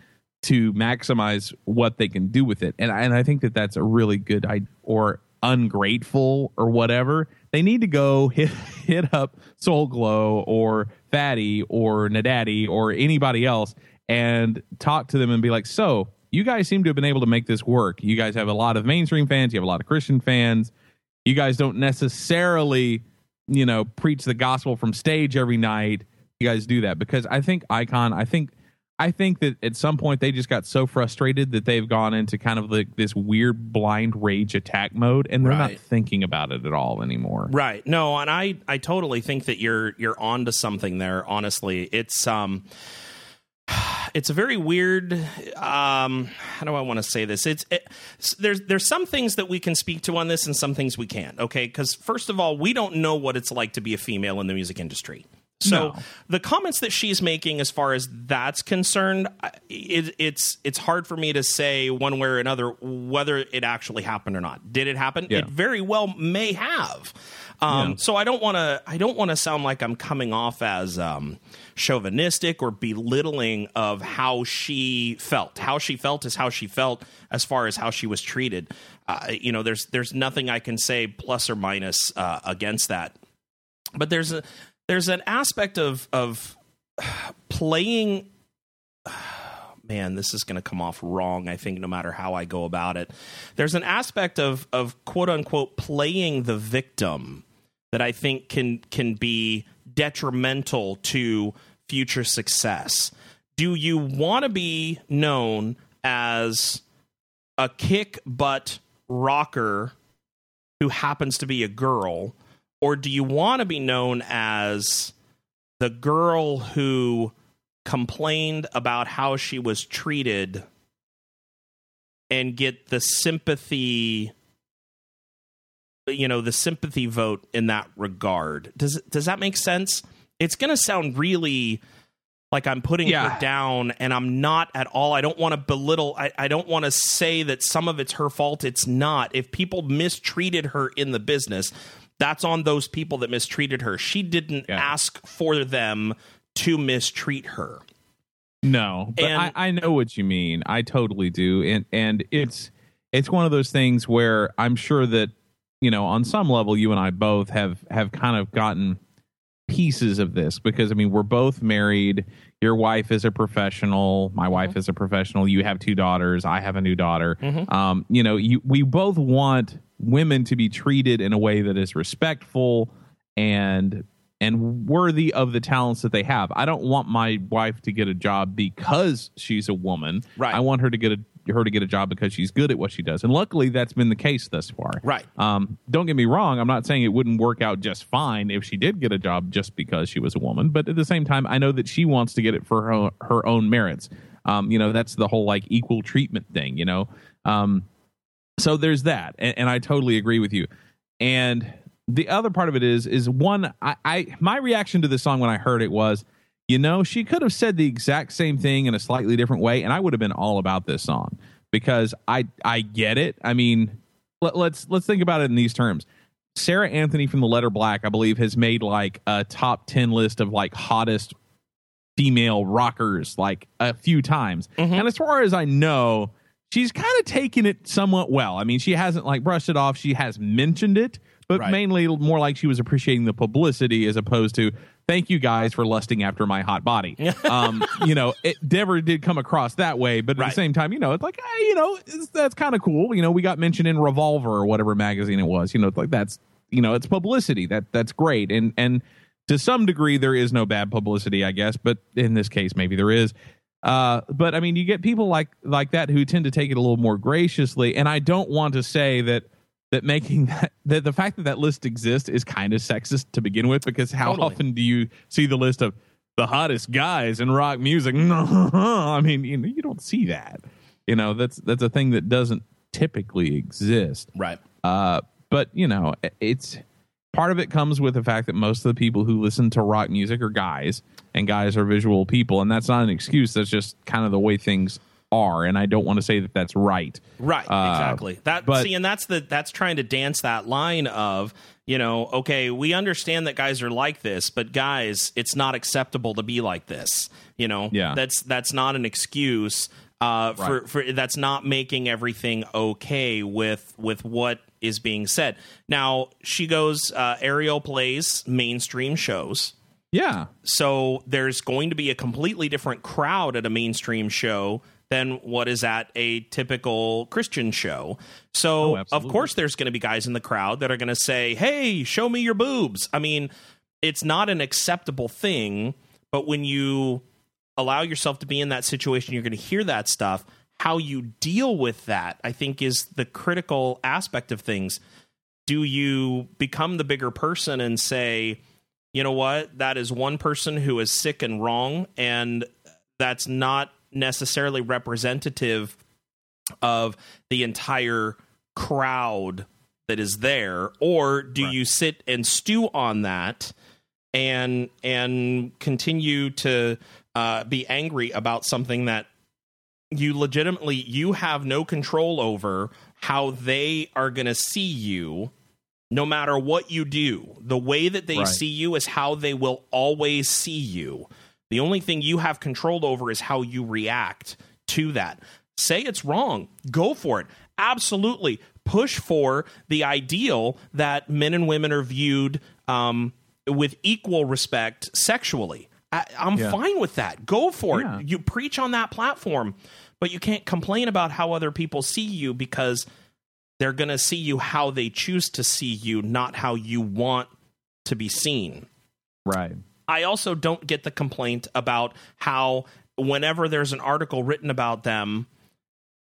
to maximize what they can do with it. And, and I think that that's a really good idea, or ungrateful or whatever. They need to go hit hit up Soul Glow or Fatty or Nadaddy or anybody else and talk to them and be like, so you guys seem to have been able to make this work. You guys have a lot of mainstream fans. You have a lot of Christian fans. You guys don't necessarily, you know, preach the gospel from stage every night. You guys do that because I think Icon, I think I think that at some point they just got so frustrated that they've gone into kind of like this weird blind rage attack mode, and they're right. not thinking about it at all anymore. Right. No, and I, I totally think that you're you're onto something there, honestly. It's um it's a very weird um how do I want to say this? It's it, there's there's some things that we can speak to on this and some things we can't, okay? Cuz first of all, we don't know what it's like to be a female in the music industry. So no. The comments that she's making, as far as that's concerned, it, it's it's hard for me to say one way or another whether it actually happened or not. Did it happen? Yeah. It very well may have. Um, yeah. So I don't want to I don't want to sound like I'm coming off as um, chauvinistic or belittling of how she felt. How she felt is how she felt as far as how she was treated. Uh, you know, there's there's nothing I can say plus or minus uh, against that. But there's a There's an aspect of of playing, man, this is going to come off wrong, I think, no matter how I go about it. There's an aspect of of quote unquote playing the victim that I think can can be detrimental to future success. Do you want to be known as a kick butt rocker who happens to be a girl? Or do you want to be known as the girl who complained about how she was treated and get the sympathy, you know, the sympathy vote in that regard? Does does that make sense? It's going to sound really like I'm putting yeah. her down, and I'm not at all. I don't want to belittle. I, I don't want to say that some of it's her fault. It's not. If people mistreated her in the business, that's on those people that mistreated her. She didn't yeah. ask for them to mistreat her. No, but and, I, I know what you mean. I totally do. And and it's it's one of those things where I'm sure that, you know, on some level, you and I both have have kind of gotten pieces of this because, I mean, we're both married. Your wife is a professional. My wife mm-hmm. is a professional. You have two daughters. I have a new daughter. Mm-hmm. Um, you know, you, we both want women to be treated in a way that is respectful and and worthy of the talents that they have. I don't want my wife to get a job because she's a woman. Right. I want her to get a her to get a job because she's good at what she does. And luckily, that's been the case thus far. Right. Um, don't get me wrong. I'm not saying it wouldn't work out just fine if she did get a job just because she was a woman. But at the same time, I know that she wants to get it for her, her own merits. Um, you know, that's the whole like equal treatment thing, you know. Um So there's that, and, and I totally agree with you. And the other part of it is, is one, I, I my reaction to this song when I heard it was, you know, she could have said the exact same thing in a slightly different way, and I would have been all about this song because I I get it. I mean, let, let's let's think about it in these terms. Sarah Anthony from The Letter Black, I believe, has made like a top ten list of like hottest female rockers like a few times, mm-hmm. and as far as I know, she's kind of taken it somewhat well. I mean, she hasn't like brushed it off. She has mentioned it, but right. mainly more like she was appreciating the publicity as opposed to thank you guys for lusting after my hot body. um, you know, it never did come across that way. But at right. the same time, you know, it's like, hey, you know, it's, that's kind of cool. You know, we got mentioned in Revolver or whatever magazine it was. You know, it's like that's, you know, it's publicity. That that's great. And and to some degree, there is no bad publicity, I guess. But in this case, maybe there is. Uh, but I mean, you get people like, like that who tend to take it a little more graciously. And I don't want to say that, that making that, that the fact that that list exists is kind of sexist to begin with, because how totally. Often do you see the list of the hottest guys in rock music? I mean, you know, you don't see that, you know, that's, that's a thing that doesn't typically exist. Right. Uh, but you know, it's part of it comes with the fact that most of the people who listen to rock music are guys. And guys are visual people, and that's not an excuse. That's just kind of the way things are, and I don't want to say that that's right. Right, uh, exactly. That but, see, and that's the that's trying to dance that line of, you know, okay, we understand that guys are like this, but guys, it's not acceptable to be like this. You know, yeah. that's that's not an excuse. Uh, right. for, for that's not making everything okay with with what is being said. Now she goes. Uh, Ariel plays mainstream shows. Yeah. So there's going to be a completely different crowd at a mainstream show than what is at a typical Christian show. So oh, of course there's going to be guys in the crowd that are going to say, "Hey, show me your boobs." I mean, it's not an acceptable thing, but when you allow yourself to be in that situation, you're going to hear that stuff. How you deal with that, I think, is the critical aspect of things. Do you become the bigger person and say, you know what, that is one person who is sick and wrong, and that's not necessarily representative of the entire crowd that is there? Or do right. you sit and stew on that and and continue to Uh, be angry about something that you legitimately you have no control over how they are going to see you, no matter what you do? The way that they right. see you is how they will always see you. The only thing you have control over is how you react to that. Say it's wrong. Go for it. Absolutely. Push for the ideal that men and women are viewed um, with equal respect sexually. I, I'm yeah. fine with that. Go for yeah. it. You preach on that platform, but you can't complain about how other people see you, because they're going to see you how they choose to see you, not how you want to be seen. Right. I also don't get the complaint about how whenever there's an article written about them,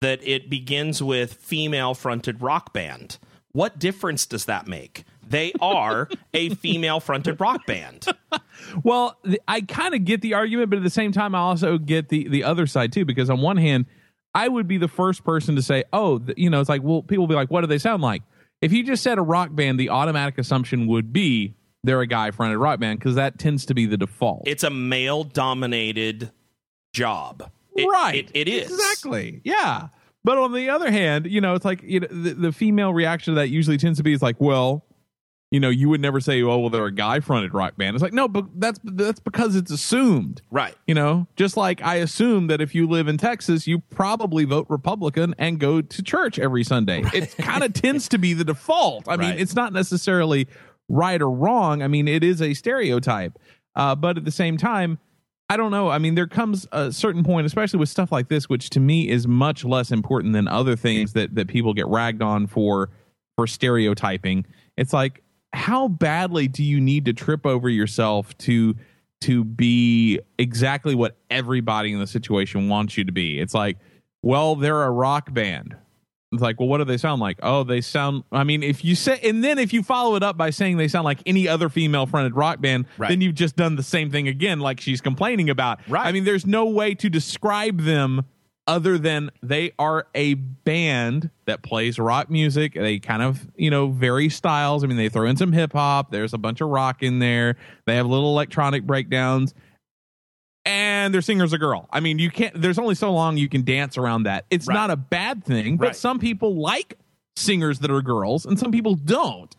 that it begins with female fronted rock band. What difference does that make? They are a female fronted rock band. Well, I kind of get the argument, but at the same time, I also get the, the other side, too, because on one hand, I would be the first person to say, oh, you know, it's like, well, people will be like, what do they sound like? If you just said a rock band, the automatic assumption would be they're a guy fronted rock band, because that tends to be the default. It's a male dominated job. It, right. It, it is. Exactly. Yeah. But on the other hand, you know, it's like, you know, the, the female reaction to that usually tends to be, it's like, well, you know, you would never say, oh, well, they're a guy-fronted rock band. It's like, no, but that's that's because it's assumed. Right. You know, just like I assume that if you live in Texas, you probably vote Republican and go to church every Sunday. Right. It kind of tends to be the default. I right. mean, it's not necessarily right or wrong. I mean, it is a stereotype. Uh, but at the same time, I don't know. I mean, there comes a certain point, especially with stuff like this, which to me is much less important than other things that, that people get ragged on for for stereotyping. It's like, how badly do you need to trip over yourself to to be exactly what everybody in the situation wants you to be? It's like, well, they're a rock band. It's like, well, what do they sound like? Oh, they sound, I mean, if you say, and then if you follow it up by saying they sound like any other female fronted rock band, right. then you've just done the same thing again, like she's complaining about. Right. I mean, there's no way to describe them other than they are a band that plays rock music. They kind of, you know, vary styles. I mean, they throw in some hip hop. There's a bunch of rock in there. They have little electronic breakdowns. And their singer's a girl. I mean, you can't, there's only so long you can dance around that. It's right. not a bad thing, but right. some people like singers that are girls and some people don't.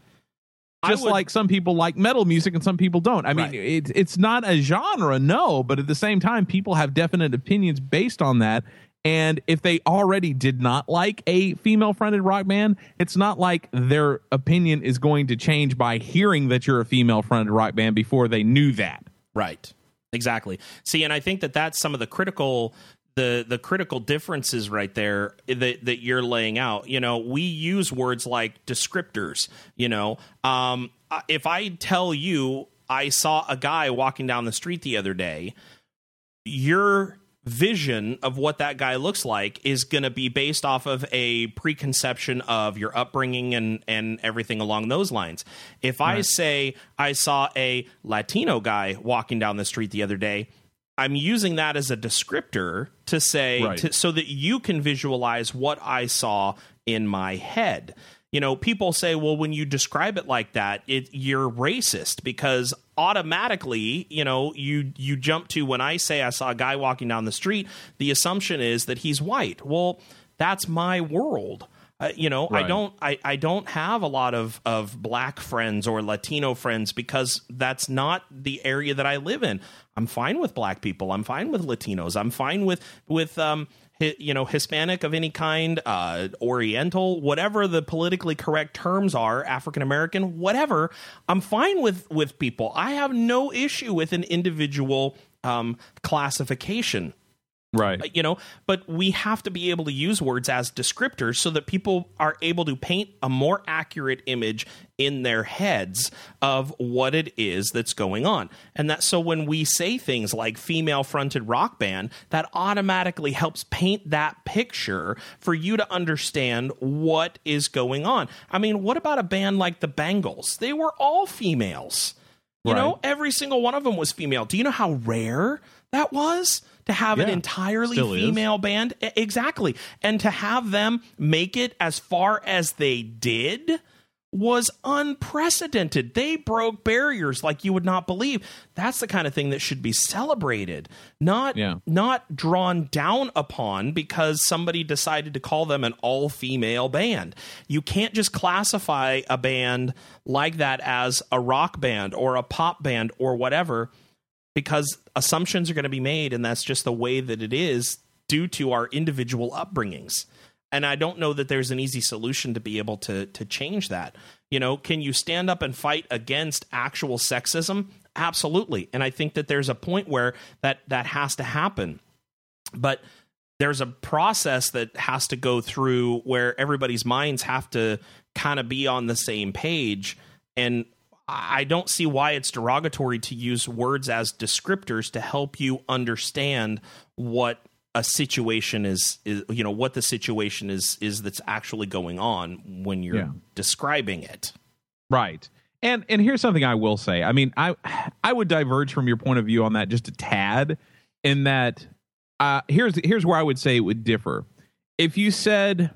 Just would, like some people like metal music and some people don't. I mean, right. it, it's not a genre, no, but at the same time, people have definite opinions based on that. And if they already did not like a female-fronted rock band, it's not like their opinion is going to change by hearing that you're a female-fronted rock band before they knew that. Right. Exactly. See, and I think that that's some of the critical the the critical differences right there that, that you're laying out. You know, we use words like descriptors. You know, um, if I tell you I saw a guy walking down the street the other day, you're vision of what that guy looks like is going to be based off of a preconception of your upbringing and and everything along those lines. If right. I say I saw a Latino guy walking down the street the other day, I'm using that as a descriptor to say right. to, so that you can visualize what I saw in my head. you know, people say, well, when you describe it like that, it, you're racist, because automatically, you know, you you jump to, when I say I saw a guy walking down the street, the assumption is that he's white. Well, that's my world. Uh, you know, right. I don't I, I don't have a lot of, of black friends or Latino friends, because that's not the area that I live in. I'm fine with black people. I'm fine with Latinos. I'm fine with with, um, hi, you know, Hispanic of any kind, uh, Oriental, whatever the politically correct terms are, African American, whatever. I'm fine with with people. I have no issue with an individual um, classification. Right. You know, but we have to be able to use words as descriptors so that people are able to paint a more accurate image in their heads of what it is that's going on. And that, so when we say things like female fronted rock band, that automatically helps paint that picture for you to understand what is going on. I mean, what about a band like the Bangles? They were all females. You right. know, every single one of them was female. Do you know how rare that was? To have yeah, an entirely female is. band. Exactly. And to have them make it as far as they did was unprecedented. They broke barriers like you would not believe. That's the kind of thing that should be celebrated, not yeah. not drawn down upon because somebody decided to call them an all-female band. You can't just classify a band like that as a rock band or a pop band or whatever, because assumptions are going to be made, and that's just the way that it is due to our individual upbringings. And I don't know that there's an easy solution to be able to to change that. You know, can you stand up and fight against actual sexism? Absolutely. And I think that there's a point where that that has to happen. But there's a process that has to go through where everybody's minds have to kind of be on the same page, and I don't see why it's derogatory to use words as descriptors to help you understand what a situation is, is you know, what the situation is, is that's actually going on when you're yeah. describing it. Right. And, and here's something I will say. I mean, I, I would diverge from your point of view on that just a tad, in that uh, here's, here's where I would say it would differ. If you said,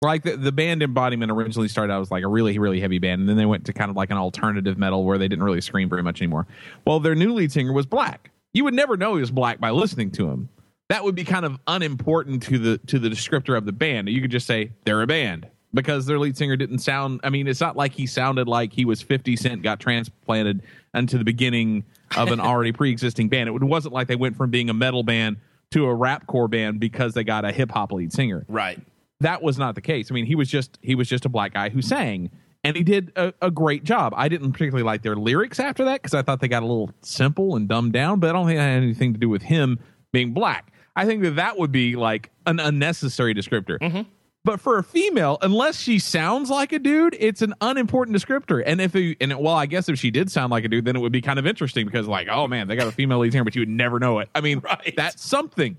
like, the, the band Embodiment originally started out as like a really, really heavy band, and then they went to kind of like an alternative metal where they didn't really scream very much anymore. Well, their new lead singer was black. You would never know he was black by listening to him. That would be kind of unimportant to the to the descriptor of the band. You could just say they're a band, because their lead singer didn't sound. I mean, it's not like he sounded like he was fifty Cent, got transplanted into the beginning of an already pre-existing band. It wasn't like they went from being a metal band to a rapcore band because they got a hip hop lead singer. Right. That was not the case. I mean, he was just he was just a black guy who sang, and he did a, a great job. I didn't particularly like their lyrics after that because I thought they got a little simple and dumbed down, but I don't think that had anything to do with him being black. I think that that would be like an unnecessary descriptor. Mm-hmm. But for a female, unless she sounds like a dude, it's an unimportant descriptor. And if it, and well, I guess if she did sound like a dude, then it would be kind of interesting because, like, oh man, they got a female lead singer, but you would never know it. I mean, right. That's something.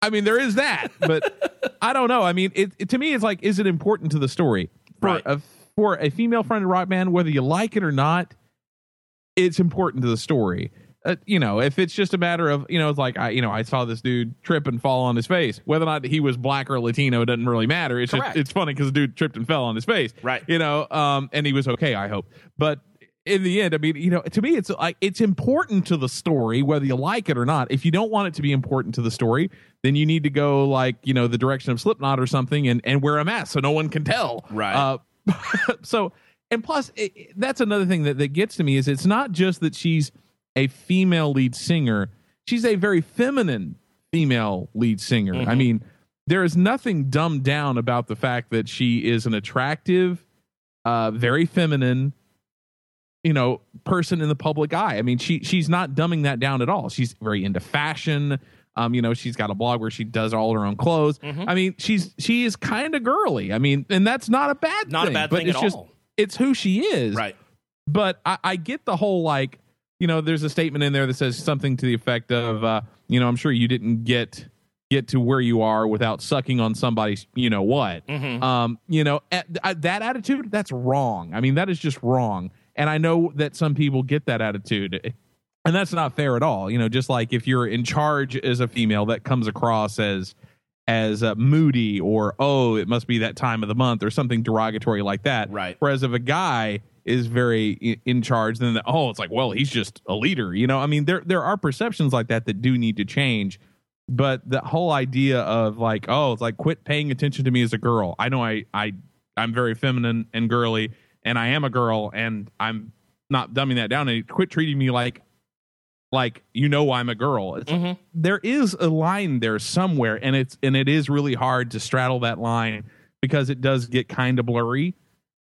I mean, there is that, but I don't know. I mean, it, it to me, it's like, is it important to the story? For, right. a, for a female-fronted rock band, whether you like it or not, it's important to the story. Uh, you know, if it's just a matter of, you know, it's like, I, you know, I saw this dude trip and fall on his face. Whether or not he was black or Latino doesn't really matter. It's just, it's funny because the dude tripped and fell on his face. Right. You know, um, and he was okay, I hope. But in the end, I mean, you know, to me, it's like, it's important to the story, whether you like it or not. If you don't want it to be important to the story, then you need to go, like, you know, the direction of Slipknot or something, and, and wear a mask so no one can tell. Right. Uh, so, and plus, it, that's another thing that, that gets to me is it's not just that she's a female lead singer. She's a very feminine female lead singer. Mm-hmm. I mean, there is nothing dumbed down about the fact that she is an attractive, uh, very feminine, you know, person in the public eye. I mean, she she's not dumbing that down at all. She's very into fashion. Um, you know, she's got a blog where she does all her own clothes. Mm-hmm. I mean, she's she is kind of girly. I mean, and that's not a bad not thing. Not a bad but thing it's at just, all. It's who she is. Right. But I, I get the whole, like, you know, there's a statement in there that says something to the effect of, uh, you know, I'm sure you didn't get get to where you are without sucking on somebody's, you know what. Mm-hmm. Um, you know, at, at that attitude, that's wrong. I mean, that is just wrong. And I know that some people get that attitude, and that's not fair at all. You know, just like if you're in charge as a female, that comes across as as uh, moody or, oh, it must be that time of the month or something derogatory like that. Right. Whereas if a guy is very in charge, then the, oh, it's like, well, he's just a leader. You know, I mean, there there are perceptions like that that do need to change. But the whole idea of like, oh, it's like, quit paying attention to me as a girl. I know I, I I'm very feminine and girly, and I am a girl, and I'm not dumbing that down. And quit treating me like like you know I'm a girl. Mm-hmm. There is a line there somewhere, and it's and it is really hard to straddle that line because it does get kind of blurry.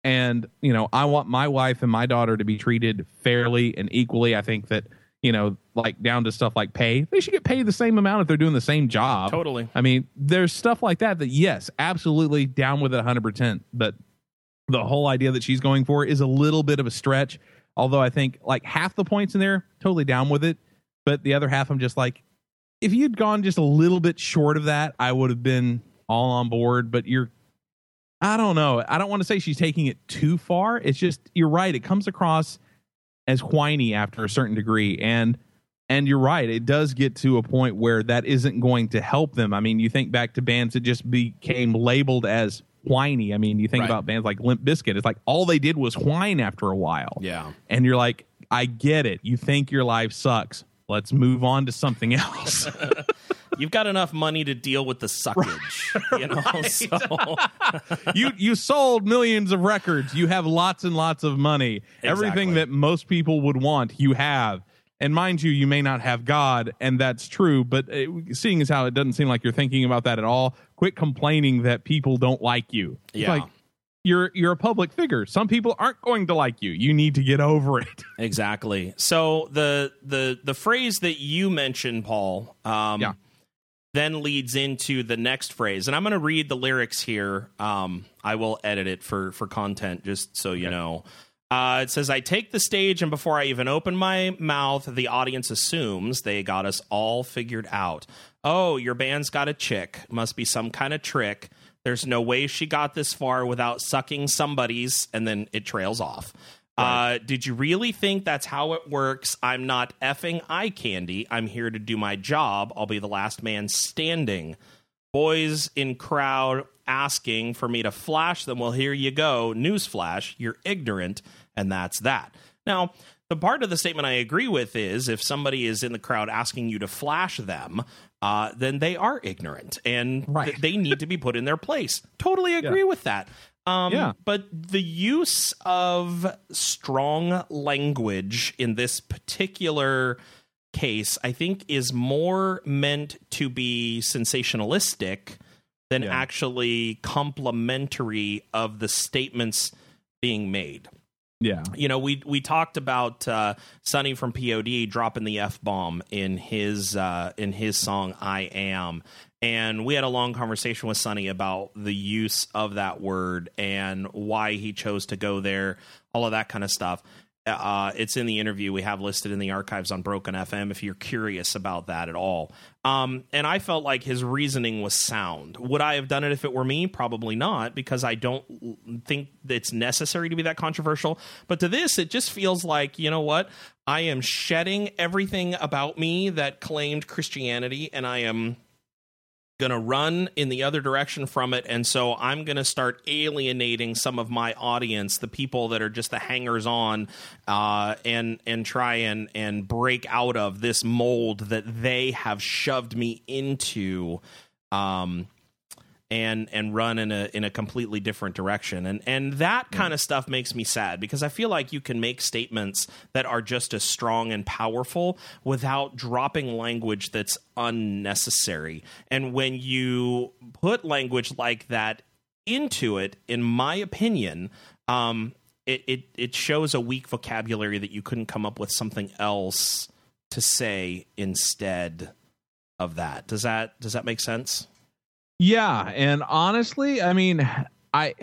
And you know, I want my wife and my daughter to be treated fairly and equally. I think that, you know, like down to stuff like pay, they should get paid the same amount if they're doing the same job. Totally. I mean, there's stuff like that that, yes, absolutely down with it one hundred percent. But the whole idea that she's going for is a little bit of a stretch. Although I think like half the points in there, totally down with it. But the other half, I'm just like, if you'd gone just a little bit short of that, I would have been all on board. But you're, I don't know. I don't want to say she's taking it too far. It's just, you're right. It comes across as whiny after a certain degree. And, and you're right. It does get to a point where that isn't going to help them. I mean, you think back to bands that just became labeled as whiny. I mean, you think right. about bands like Limp Bizkit. It's like all they did was whine after a while. Yeah. And you're like, I get it. You think your life sucks. Let's move on to something else. You've got enough money to deal with the suckage. Right. You know, so. you you sold millions of records. You have lots and lots of money. Exactly. Everything that most people would want, you have. And mind you, you may not have God, and that's true. But it, seeing as how it doesn't seem like you're thinking about that at all, quit complaining that people don't like you. Yeah. It's like, You're you're a public figure. Some people aren't going to like you. You need to get over it. Exactly. So the the the phrase that you mentioned, Paul, um, yeah. then leads into the next phrase. And I'm going to read the lyrics here. Um, I will edit it for, for content, just so you okay. know. Uh, it says, I take the stage, and before I even open my mouth, the audience assumes they got us all figured out. Oh, your band's got a chick. Must be some kind of trick. There's no way she got this far without sucking somebody's, and then it trails off. Right. Uh, did you really think that's how it works? I'm not effing eye candy. I'm here to do my job. I'll be the last man standing. Boys in crowd asking for me to flash them. Well, here you go. Newsflash. You're ignorant. And that's that. Now, the part of the statement I agree with is if somebody is in the crowd asking you to flash them, uh, then they are ignorant and right. th- they need to be put in their place. Totally agree yeah. with that. Um, yeah. But the use of strong language in this particular case, I think, is more meant to be sensationalistic than yeah. actually complimentary of the statements being made. Yeah. You know, we we talked about uh, Sonny from P O D dropping the F-bomb in his uh, in his song, I Am. And we had a long conversation with Sonny about the use of that word and why he chose to go there, all of that kind of stuff. Uh, it's in the interview we have listed in the archives on Broken F M if you're curious about that at all. Um, and I felt like his reasoning was sound. Would I have done it if it were me? Probably not, because I don't think it's necessary to be that controversial. But to this, it just feels like, you know what? I am shedding everything about me that claimed Christianity, and I am going to run in the other direction from it. And so I'm going to start alienating some of my audience, the people that are just the hangers on, uh, and, and try and, and break out of this mold that they have shoved me into, um, and, and run in a, in a completely different direction. And, and that kind yeah. of stuff makes me sad, because I feel like you can make statements that are just as strong and powerful without dropping language that's unnecessary. And when you put language like that into it, in my opinion, um, it, it, it shows a weak vocabulary that you couldn't come up with something else to say instead of that. Does that, does that make sense? Yeah, and honestly, I mean, I,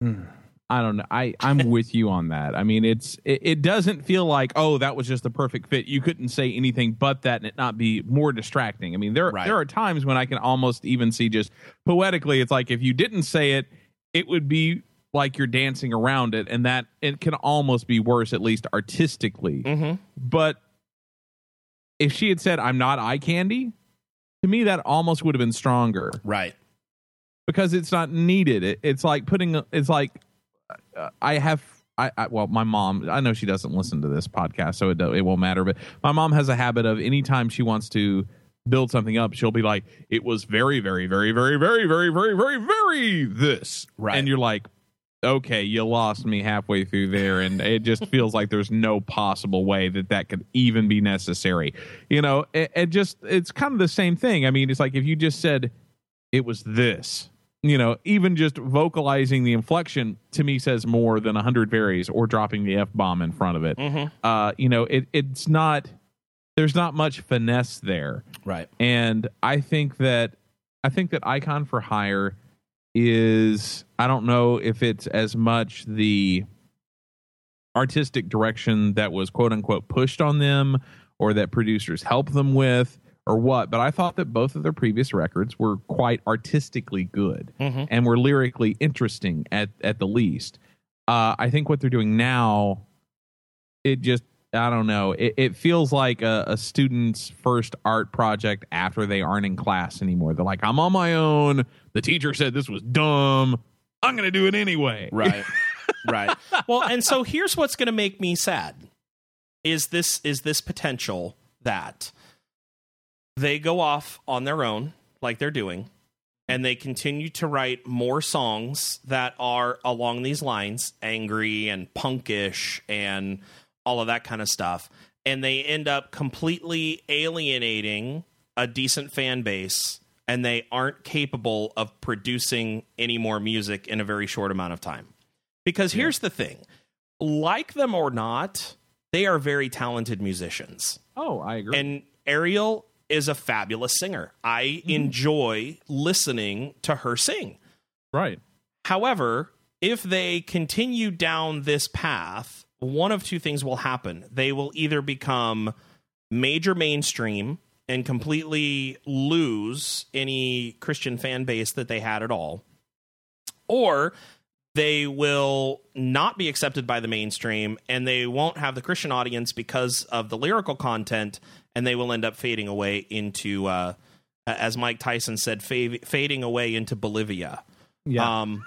I don't know. I, I'm with you on that. I mean, it's it, it doesn't feel like, oh, that was just the perfect fit. You couldn't say anything but that and it not be more distracting. I mean, there right. there are times when I can almost even see just poetically, it's like if you didn't say it, it would be like you're dancing around it, and that it can almost be worse, at least artistically. Mm-hmm. But if she had said, I'm not eye candy, to me, that almost would have been stronger. Right. Because it's not needed. It, it's like putting, it's like uh, I have, I, I well, my mom, I know she doesn't listen to this podcast, so it, it won't matter. But my mom has a habit of anytime she wants to build something up, she'll be like, it was very, very, very, very, very, very, very, very, very this. Right. And you're like, okay, you lost me halfway through there, and it just feels like there's no possible way that that could even be necessary. You know, it, it just, it's kind of the same thing. I mean, it's like if you just said it was this, you know, even just vocalizing the inflection to me says more than a hundred varies or dropping the F bomb in front of it. Mm-hmm. Uh, you know, it, it's not, there's not much finesse there. Right. And I think that, I think that Icon for Hire is, I don't know if it's as much the artistic direction that was quote unquote pushed on them or that producers helped them with or what, but I thought that both of their previous records were quite artistically good mm-hmm. and were lyrically interesting at, at the least. Uh, I think what they're doing now, it just, I don't know. It, it feels like a, a student's first art project after they aren't in class anymore. They're like, I'm on my own. The teacher said this was dumb. I'm going to do it anyway. Right. Right. Well, and so here's what's going to make me sad is this, is this potential that they go off on their own like they're doing and they continue to write more songs that are along these lines, angry and punkish and all of that kind of stuff, and they end up completely alienating a decent fan base, and they aren't capable of producing any more music in a very short amount of time. Because yeah. here's the thing, like them or not, they are very talented musicians. Oh, I agree. And Ariel is a fabulous singer. I mm. enjoy listening to her sing. Right. However, if they continue down this path, one of two things will happen. They will either become major mainstream and completely lose any Christian fan base that they had at all, or they will not be accepted by the mainstream and they won't have the Christian audience because of the lyrical content, and they will end up fading away into, uh, as Mike Tyson said, fav- fading away into Bolivia. Yeah. Um,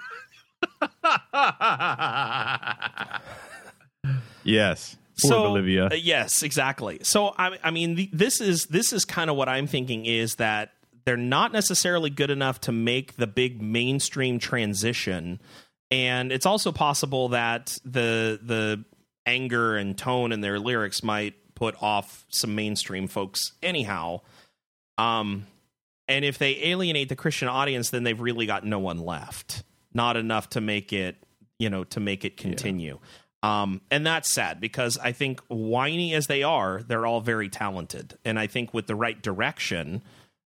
Yes. Poor so, Bolivia. Uh, yes, exactly. So, I, I mean, the, this is this is kind of what I'm thinking is that they're not necessarily good enough to make the big mainstream transition. And it's also possible that the the anger and tone in their lyrics might put off some mainstream folks anyhow. Um, and if they alienate the Christian audience, then they've really got no one left. Not enough to make it, you know, to make it continue. Yeah. Um, and that's sad because I think whiny as they are, they're all very talented. And I think with the right direction,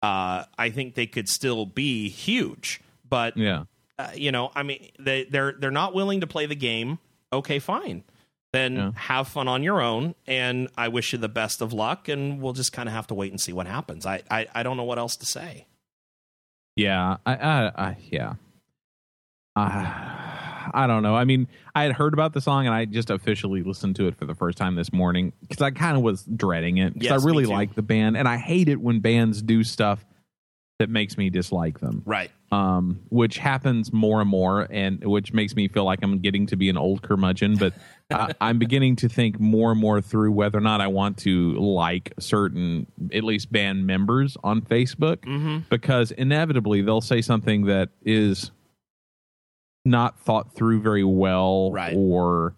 uh, I think they could still be huge. But, yeah. uh, you know, I mean, they, they're they're not willing to play the game. Okay, fine. Then yeah. have fun on your own. And I wish you the best of luck. And we'll just kind of have to wait and see what happens. I, I, I don't know what else to say. Yeah. I, I, I yeah. Uh I don't know. I mean, I had heard about the song and I just officially listened to it for the first time this morning because I kind of was dreading it because yes, I really like the band and I hate it when bands do stuff that makes me dislike them. Right. Um, which happens more and more and which makes me feel like I'm getting to be an old curmudgeon, but uh, I'm beginning to think more and more through whether or not I want to like certain, at least band members on Facebook mm-hmm. because inevitably they'll say something that is not thought through very well right. or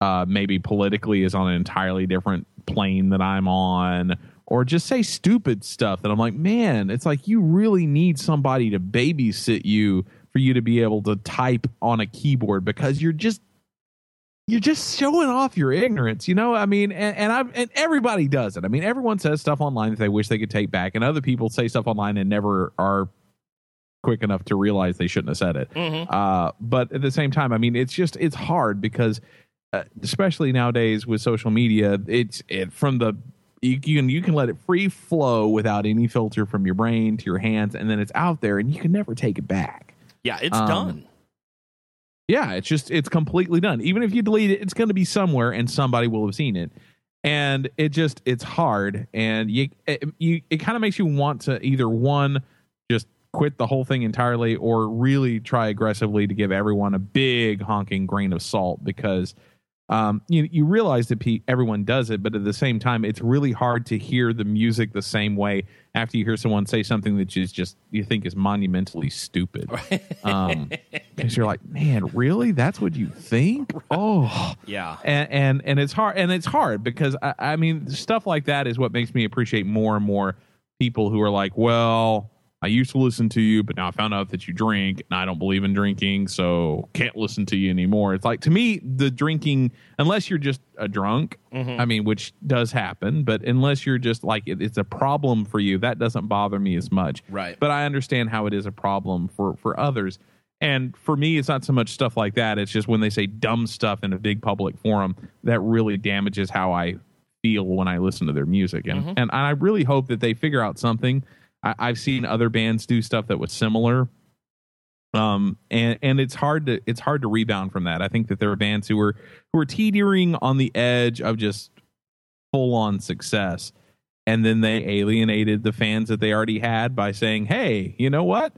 uh, maybe politically is on an entirely different plane that I'm on, or just say stupid stuff that I'm like, man, it's like you really need somebody to babysit you for you to be able to type on a keyboard because you're just you're just showing off your ignorance, you know? I mean, and, and I and everybody does it. I mean, everyone says stuff online that they wish they could take back, and other people say stuff online and never are quick enough to realize they shouldn't have said it. Mm-hmm. Uh, but at the same time, I mean, it's just, it's hard because uh, especially nowadays with social media, it's it from the, you can, you can let it free flow without any filter from your brain to your hands. And then it's out there and you can never take it back. Yeah. It's um, done. Yeah. It's just, it's completely done. Even if you delete it, it's going to be somewhere and somebody will have seen it. And it just, it's hard. And you, it, you, it kind of makes you want to either one, just quit the whole thing entirely, or really try aggressively to give everyone a big honking grain of salt, because um, you, you realize that pe- everyone does it. But at the same time, it's really hard to hear the music the same way after you hear someone say something that is just, you think is monumentally stupid. Um, because you're like, man, really? That's what you think? Oh yeah. And, and, and it's hard. And it's hard because I, I mean, stuff like that is what makes me appreciate more and more people who are like, well, I used to listen to you, but now I found out that you drink, and I don't believe in drinking, so can't listen to you anymore. It's like, to me, the drinking, unless you're just a drunk, mm-hmm. I mean, which does happen, but unless you're just like, it, it's a problem for you, that doesn't bother me as much. Right. But I understand how it is a problem for, for others. And for me, it's not so much stuff like that. It's just when they say dumb stuff in a big public forum, that really damages how I feel when I listen to their music. And, mm-hmm. and I really hope that they figure out something. I, I've seen other bands do stuff that was similar, um, and and it's hard to it's hard to rebound from that. I think that there are bands who are who are teetering on the edge of just full on success, and then they alienated the fans that they already had by saying, "Hey, you know what?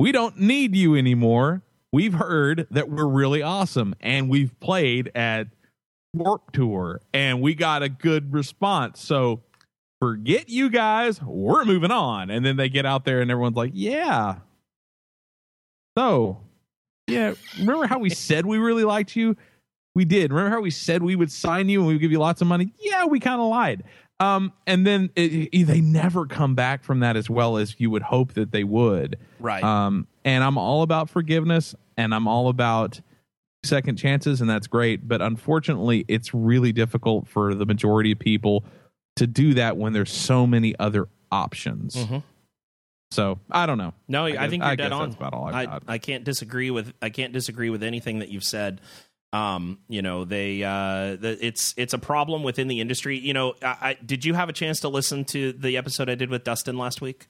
We don't need you anymore. We've heard that we're really awesome, and we've played at Warped Tour, and we got a good response. So forget you guys, we're moving on." And then they get out there and everyone's like, yeah. So, yeah, remember how we said we really liked you? We did. Remember how we said we would sign you and we would give you lots of money? Yeah, we kind of lied. Um, and then it, it, they never come back from that as well as you would hope that they would. Right. Um, and I'm all about forgiveness, and I'm all about second chances, and that's great. But unfortunately, it's really difficult for the majority of people to do that when there's so many other options. Mm-hmm. So I don't know. No, I, guess, I think you're I dead on. That's about all I've I, got. I can't disagree with, I can't disagree with anything that you've said. Um, you know, they, uh, the, it's, it's a problem within the industry. You know, I, I, did you have a chance to listen to the episode I did with Dustin last week?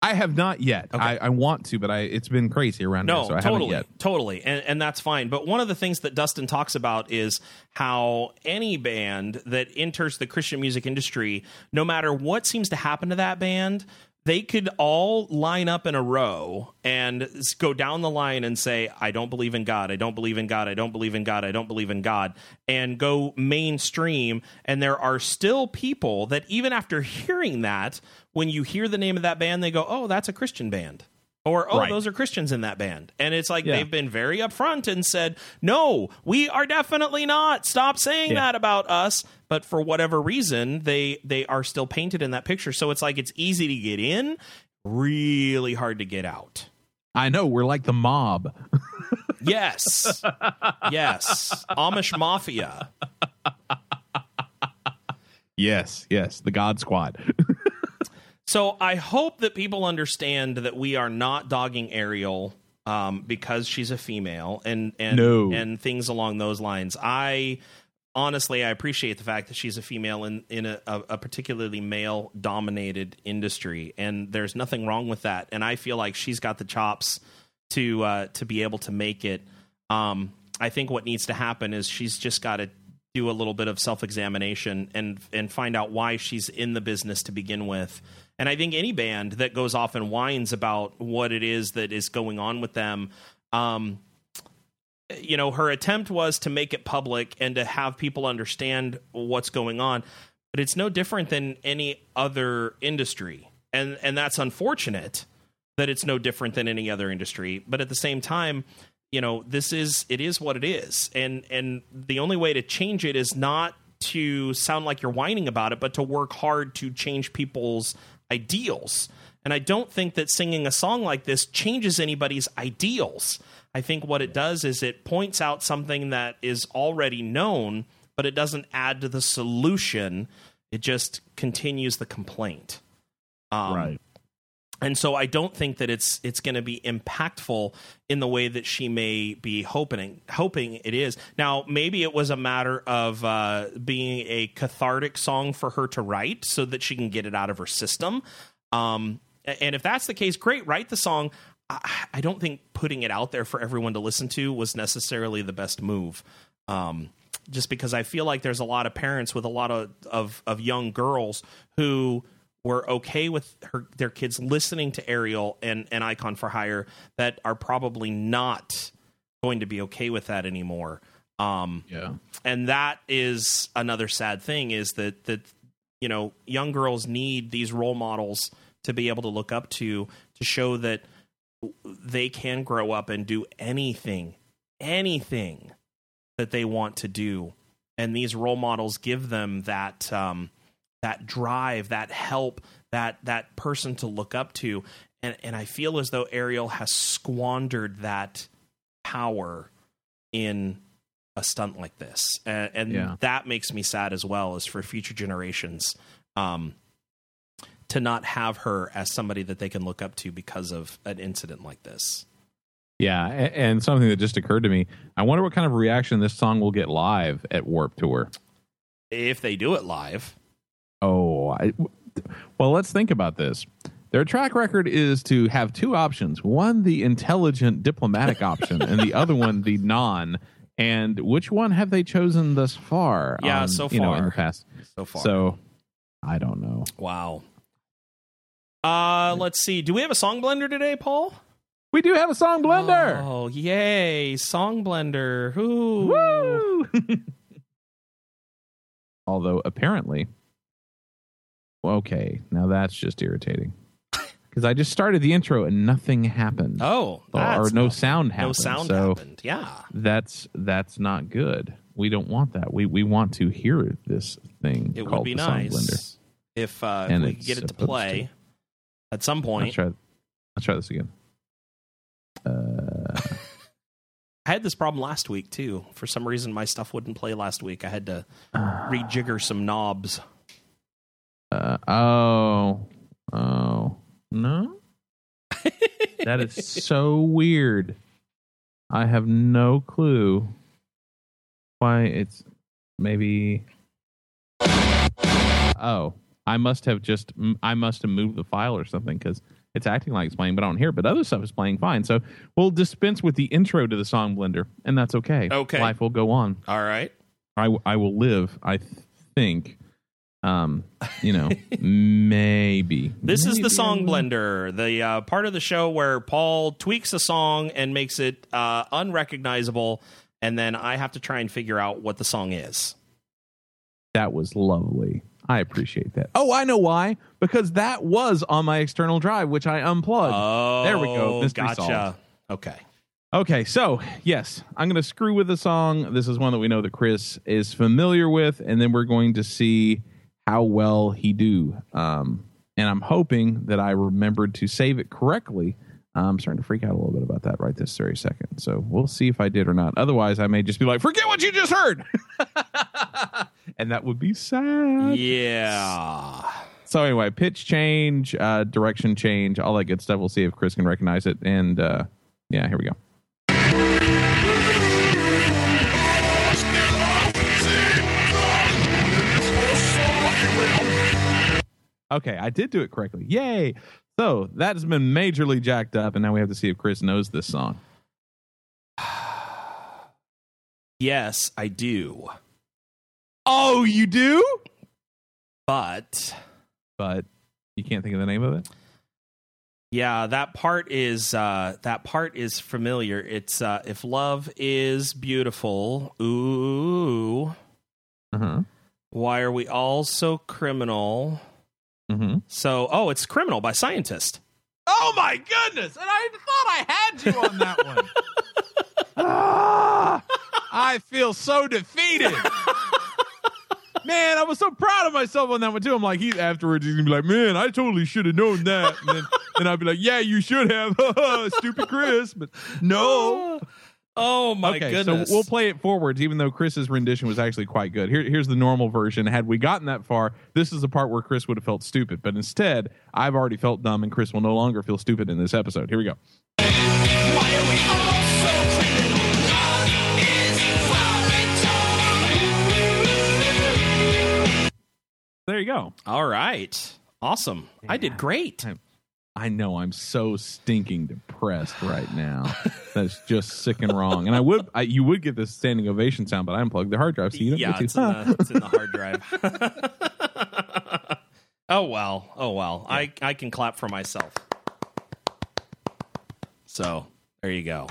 I have not yet. Okay. I, I want to, but I, it's been crazy around no, here, so I totally, haven't yet. Totally, and, and that's fine. But one of the things that Dustin talks about is how any band that enters the Christian music industry, no matter what seems to happen to that band, they could all line up in a row and go down the line and say, I don't believe in God. I don't believe in God. I don't believe in God. I don't believe in God, and go mainstream. And there are still people that even after hearing that, when you hear the name of that band, they go, oh, that's a Christian band. Or, oh, right. Those are Christians in that band. And it's like, yeah. They've been very upfront and said, no, we are definitely not. Stop saying yeah. that about us. But for whatever reason, they they are still painted in that picture. So it's like, it's easy to get in, really hard to get out. I know, we're like the mob. Yes. Yes. Amish Mafia. Yes, yes. The God Squad. So I hope that people understand that we are not dogging Ariel um, because she's a female and and, no. and things along those lines. I honestly, I appreciate the fact that she's a female in, in a, a particularly male-dominated industry, and there's nothing wrong with that. And I feel like she's got the chops to uh, to be able to make it. Um, I think what needs to happen is she's just got to do a little bit of self-examination and and find out why she's in the business to begin with. And I think any band that goes off and whines about what it is that is going on with them, um, you know, her attempt was to make it public and to have people understand what's going on. But it's no different than any other industry. And and that's unfortunate that it's no different than any other industry. But at the same time, you know, this is it is what it is. And and the only way to change it is not to sound like you're whining about it, but to work hard to change people's ideals. And I don't think that singing a song like this changes anybody's ideals. I think what it does is it points out something that is already known, but it doesn't add to the solution. It just continues the complaint. Um, right. And so I don't think that it's it's going to be impactful in the way that she may be hoping hoping it is. Now, maybe it was a matter of uh, being a cathartic song for her to write so that she can get it out of her system. Um, and if that's the case, great, write the song. I, I don't think putting it out there for everyone to listen to was necessarily the best move. Um, just because I feel like there's a lot of parents with a lot of, of, of young girls who were okay with her, their kids listening to Ariel and, and Icon for Hire that are probably not going to be okay with that anymore. Um, yeah. And that is another sad thing, is that, that, you know, young girls need these role models to be able to look up to, to show that they can grow up and do anything, anything that they want to do. And these role models give them that, um, that drive, that help, that, that person to look up to. And, and I feel as though Ariel has squandered that power in a stunt like this. And, and yeah. that makes me sad as well, as for future generations, um, to not have her as somebody that they can look up to because of an incident like this. Yeah. And something that just occurred to me, I wonder what kind of reaction this song will get live at Warp Tour. If they do it live. Oh, I, well, let's think about this. Their track record is to have two options. One, the intelligent diplomatic option, and the other one, the non. And which one have they chosen thus far? Yeah, on, so far. You know, in the past. So far. So, I don't know. Wow. Uh, let's see. Do we have a song blender today, Paul? We do have a song blender. Oh, yay. Song blender. Ooh. Woo! Although, apparently... Okay, now that's just irritating. Because I just started the intro and nothing happened. Oh, that's or no sound happened. No sound so happened. Yeah, that's that's not good. We don't want that. We we want to hear this thing. It would be nice if, uh, if we could get it to play to. At some point. I'll try, I'll try this again. Uh, I had this problem last week too. For some reason, my stuff wouldn't play last week. I had to uh, rejigger some knobs. Uh, oh, oh, no, that is so weird. I have no clue why it's maybe. Oh, I must have just I must have moved the file or something, because it's acting like it's playing, but I don't hear it. But other stuff is playing fine. So we'll dispense with the intro to the song blender, and that's okay. Okay. Life will go on. All right. I, I will live, I th- think. Um, you know, maybe this maybe. is the song blender, the uh, part of the show where Paul tweaks a song and makes it uh, unrecognizable, and then I have to try and figure out what the song is. That was lovely. I appreciate that. Oh, I know why. Because that was on my external drive, which I unplugged. Oh, there we go. Mystery gotcha. Solved. Okay. Okay, so, yes, I'm going to screw with the song. This is one that we know that Chris is familiar with, and then we're going to see how well he do. Um, and I'm hoping that I remembered to save it correctly. I'm starting to freak out a little bit about that right this very second. So we'll see if I did or not. Otherwise, I may just be like, forget what you just heard. And that would be sad. Yeah. So anyway, pitch change, uh, direction change, all that good stuff. We'll see if Chris can recognize it. And uh, yeah, here we go. Okay, I did do it correctly. Yay! So, that's been majorly jacked up, and now we have to see if Chris knows this song. Yes, I do. Oh, you do? But... But you can't think of the name of it? Yeah, that part is uh, that part is familiar. It's uh, If Love Is Beautiful, ooh, uh-huh. Why Are We All So Criminal... Mm-hmm. So, oh, it's Criminal by Scientist. Oh, my goodness. And I thought I had you on that one. ah, I feel so defeated. Man, I was so proud of myself on that one, too. I'm like, he's afterwards, he's going to be like, man, I totally should have known that. And then and I'd be like, yeah, you should have. Stupid Chris. But no. Oh, my okay, goodness. So we'll play it forwards, even though Chris's rendition was actually quite good. Here, here's the normal version. Had we gotten that far, this is the part where Chris would have felt stupid. But instead, I've already felt dumb, and Chris will no longer feel stupid in this episode. Here we go. Why are we all so criminal? God is far and tall. There you go. All right. Awesome. Yeah. I did great. I know I'm so stinking depressed right now. That's just sick and wrong. And I would, I, you would get this standing ovation sound, but I unplugged the hard drive, so you don't yeah, get to. It's, huh. in the, it's in the hard drive. oh well, oh well. Yeah. I I can clap for myself. So there you go.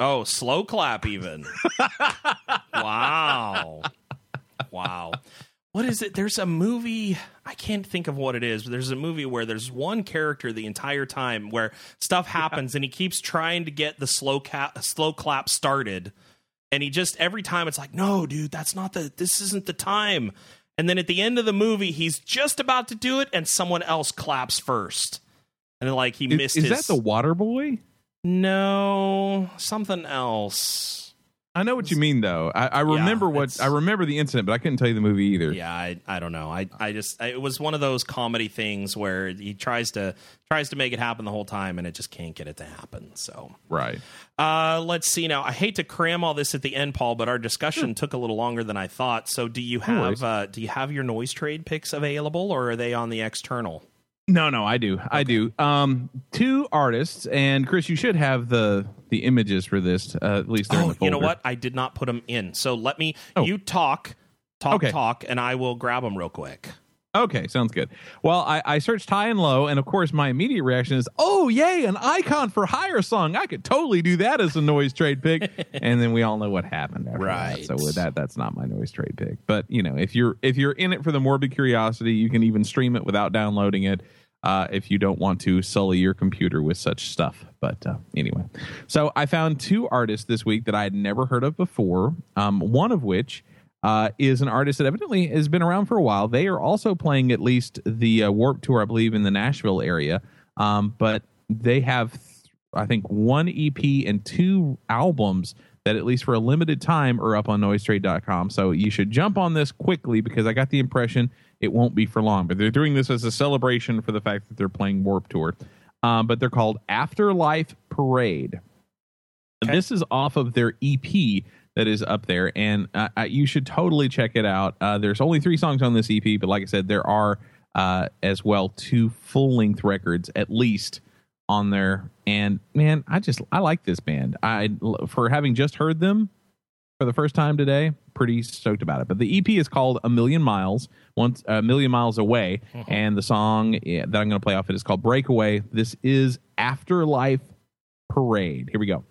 Oh, slow clap even. Wow, wow. What is it? There's a movie. I can't think of what it is, but there's a movie where there's one character the entire time where stuff happens yeah. and he keeps trying to get the slow ca- slow clap started. And he just every time it's like, no, dude, that's not the this isn't the time. And then at the end of the movie, he's just about to do it. And someone else claps first. And like he missed. Is, is his, that the Water Boy? No, something else. I know what you mean, though. I, I remember yeah, what I remember the incident, but I couldn't tell you the movie either. Yeah, I, I don't know. I, I just I, it was one of those comedy things where he tries to tries to make it happen the whole time, and it just can't get it to happen. So right. Uh, let's see now. I hate to cram all this at the end, Paul, but our discussion sure. took a little longer than I thought. So do you have uh, do you have your noise trade picks available, or are they on the external? No, no, I do. Okay. I do. Um, two artists, and Chris, you should have the the images for this. Uh, at least they're oh, in the folder. You know what? I did not put them in. So let me, oh. you talk, talk, okay. talk, and I will grab them real quick. Okay, sounds good. Well, I, I searched high and low, and of course, my immediate reaction is, oh, yay, an Icon for Hire song. I could totally do that as a noise trade pick. And then we all know what happened after right. that. So with that, that's not my noise trade pick. But, you know, if you're if you're in it for the morbid curiosity, you can even stream it without downloading it. Uh, if you don't want to sully your computer with such stuff. But uh, anyway, so I found two artists this week that I had never heard of before, um, one of which uh, is an artist that evidently has been around for a while. They are also playing at least the uh, Warped Tour, I believe, in the Nashville area. Um, but they have, th- I think, one E P and two albums that at least for a limited time are up on noise trade dot com. So you should jump on this quickly because I got the impression it won't be for long, but they're doing this as a celebration for the fact that they're playing Warped Tour. Um, but they're called Afterlife Parade. Okay. This is off of their E P that is up there, and uh, you should totally check it out. Uh, there's only three songs on this E P, but like I said, there are uh, as well two full-length records at least on there. And man, I just I like this band. I for having just heard them for the first time today. Pretty stoked about it. But the E P is called A Million Miles, once a million miles away, mm-hmm. and the song that I'm going to play off it is called Breakaway. This is Afterlife Parade. Here we go.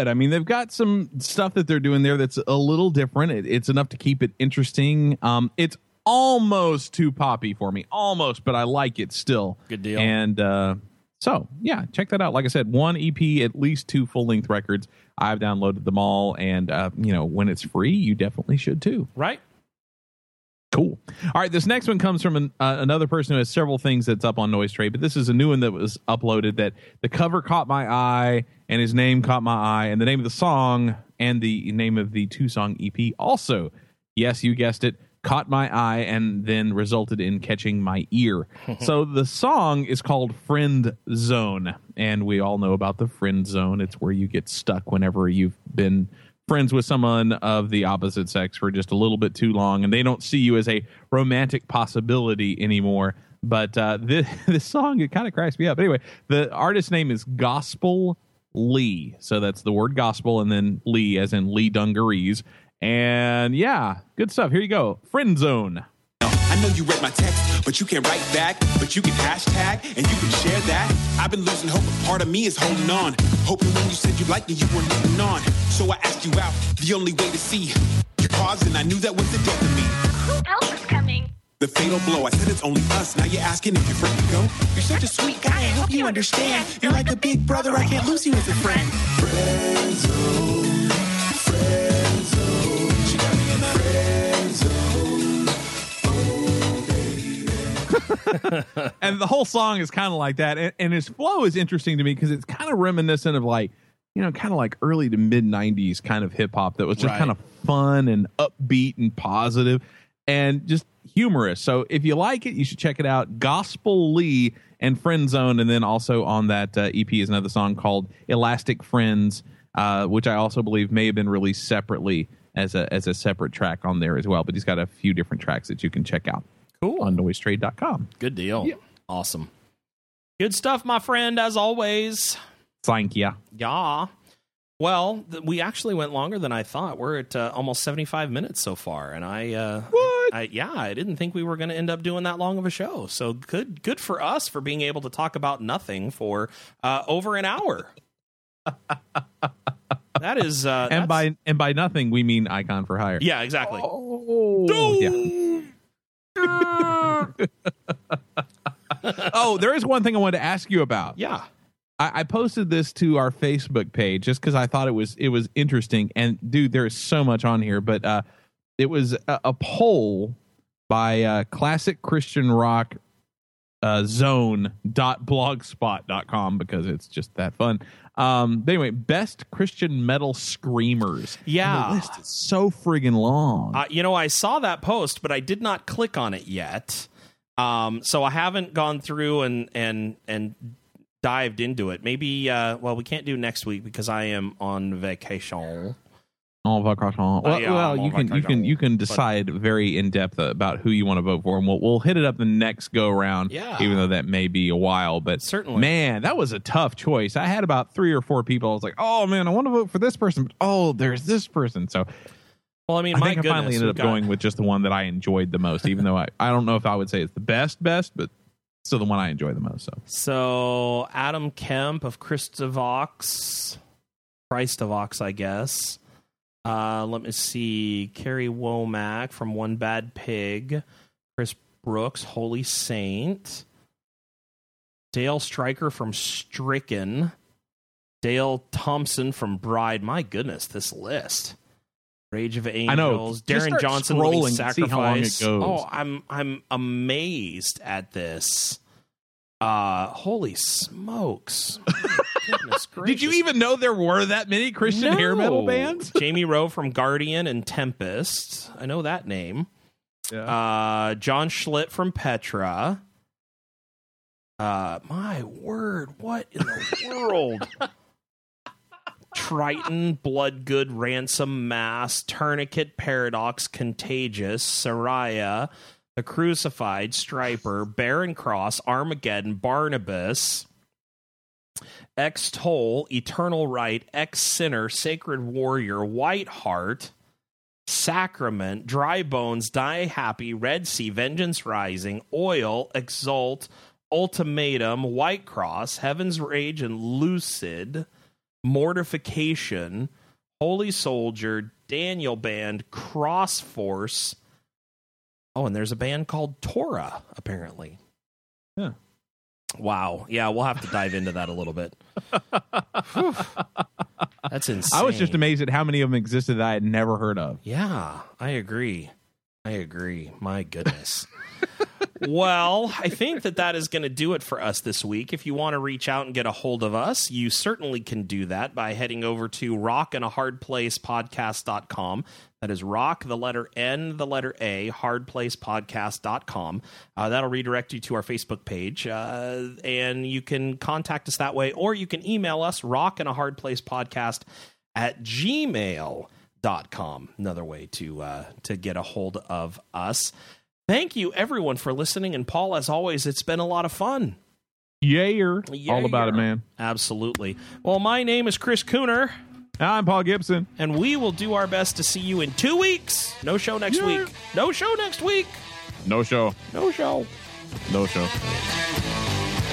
I mean, they've got some stuff that they're doing there that's a little different. It, it's enough to keep it interesting. Um, it's almost too poppy for me, almost, but I like it still. Good deal. And uh, so, yeah, check that out. Like I said, one E P, at least two full-length records. I've downloaded them all, and uh, you know, when it's free, you definitely should too. Right. Cool. All right, this next one comes from an, uh, another person who has several things that's up on Noise Trade, but this is a new one that was uploaded that the cover caught my eye and his name caught my eye and the name of the song and the name of the two-song E P also, yes, you guessed it, caught my eye and then resulted in catching my ear. So the song is called Friend Zone, and we all know about the friend zone. It's where you get stuck whenever you've been friends with someone of the opposite sex for just a little bit too long, and they don't see you as a romantic possibility anymore. But uh, this, this song, it kind of cracks me up. Anyway, the artist's name is Gospel Lee. So that's the word gospel and then Lee as in Lee Dungarees. And yeah, good stuff. Here you go. Friend Zone. I know you read my text, but you can't write back, but you can hashtag and you can share that. I've been losing hope, but part of me is holding on, hoping when you said you liked me, you weren't moving on. So I asked you out, the only way to see your cause, and I knew that was the death of me. Who else is coming? The fatal blow. I said it's only us. Now you're asking if you're free to go. You're such a sweet guy. I hope you understand. You're like a big brother. I can't lose you as a friend. Friend zone, friend zone. She got me in the friend zone. And the whole song is kind of like that. And, and his flow is interesting to me because it's kind of reminiscent of like, you know, kind of like early to mid nineties kind of hip hop that was just right. kind of fun and upbeat and positive and just humorous. So if you like it, you should check it out. Gospel Lee and Friend Zone. And then also on that uh, E P is another song called Elastic Friends, uh, which I also believe may have been released separately as a, as a separate track on there as well. But he's got a few different tracks that you can check out. Cool. On noise trade dot com. Good deal. Yeah. Awesome. Good stuff, my friend, as always. Thank you. Yeah. Well, th- we actually went longer than I thought. We're at uh, almost seventy-five minutes so far, and I, uh, what? I, I yeah, I didn't think we were going to end up doing that long of a show. So good, good for us for being able to talk about nothing for uh, over an hour. That is, uh, and by and by nothing we mean Icon for Hire. Yeah, exactly. Oh, yeah. Oh, there is one thing I wanted to ask you about. Yeah. I posted this to our Facebook page just because I thought it was it was interesting. And, dude, there is so much on here. But uh, it was a, a poll by uh, Classic Christian Rock uh, Zone dot blogspot dot com because it's just that fun. Um, but anyway, best Christian metal screamers. Yeah. And the list is so friggin' long. Uh, you know, I saw that post, but I did not click on it yet. Um, so I haven't gone through and and and. dived into it. Maybe uh well we can't do next week because I am on vacation. On vacation. Well, oh, yeah, well you can vacation. you can you can decide but, very in depth about who you want to vote for, and we'll we'll hit it up the next go around. Yeah. Even though that may be a while, but certainly, man, that was a tough choice. I had about three or four people. I was like, oh man, I want to vote for this person, but oh, there's this person. So. Well, I mean, I my think goodness, I finally ended up got... going with just the one that I enjoyed the most, even though I I don't know if I would say it's the best best, but. So the one I enjoy the most. So, so Adam Kemp of Christavox, Christavox, I guess. Uh, let me see. Carrie Womack from One Bad Pig. Chris Brooks, Holy Saint. Dale Stryker from Stricken. Dale Thompson from Bride. My goodness, this list. Rage of Angels. I know. Darren Johnson, Living Sacrifice. Oh, I'm I'm amazed at this. Uh, holy smokes! Goodness gracious. Did you even know there were that many Christian no. hair metal bands? Jamie Rowe from Guardian and Tempest. I know that name. Yeah. Uh, John Schlitt from Petra. Uh, my word! What in the world? Triton, Bloodgood, Ransom, Mass, Tourniquet, Paradox, Contagious, Saraya, The Crucified, Stryper, Baron Cross, Armageddon, Barnabas, X-Toll, Eternal Right, X-Sinner, Sacred Warrior, White Heart, Sacrament, Dry Bones, Die Happy, Red Sea, Vengeance Rising, Oil, Exalt, Ultimatum, White Cross, Heaven's Rage, and Lucid, Mortification, Holy Soldier, Daniel Band, Cross Force. Oh, and there's a band called Torah, apparently. Yeah. Wow. Yeah, we'll have to dive into that a little bit. Whew. That's insane. I was just amazed at how many of them existed that I had never heard of. Yeah, I agree. I agree. My goodness. Well, I think that that is going to do it for us this week. If you want to reach out and get a hold of us, you certainly can do that by heading over to rock and a hard place podcast dot com. That is rock, the letter N, the letter A, hard place podcast dot com. Uh, that'll redirect you to our Facebook page, uh, and you can contact us that way, or you can email us, rock and a hard place podcast at gmail dot com. Another way to uh, to get a hold of us. Thank you, everyone, for listening. And, Paul, as always, it's been a lot of fun. Yeah. yeah. All about it, man. Absolutely. Well, my name is Chris Cooner. I'm Paul Gibson. And we will do our best to see you in two weeks. No show next yeah. week. No show next week. No show. No show. No show.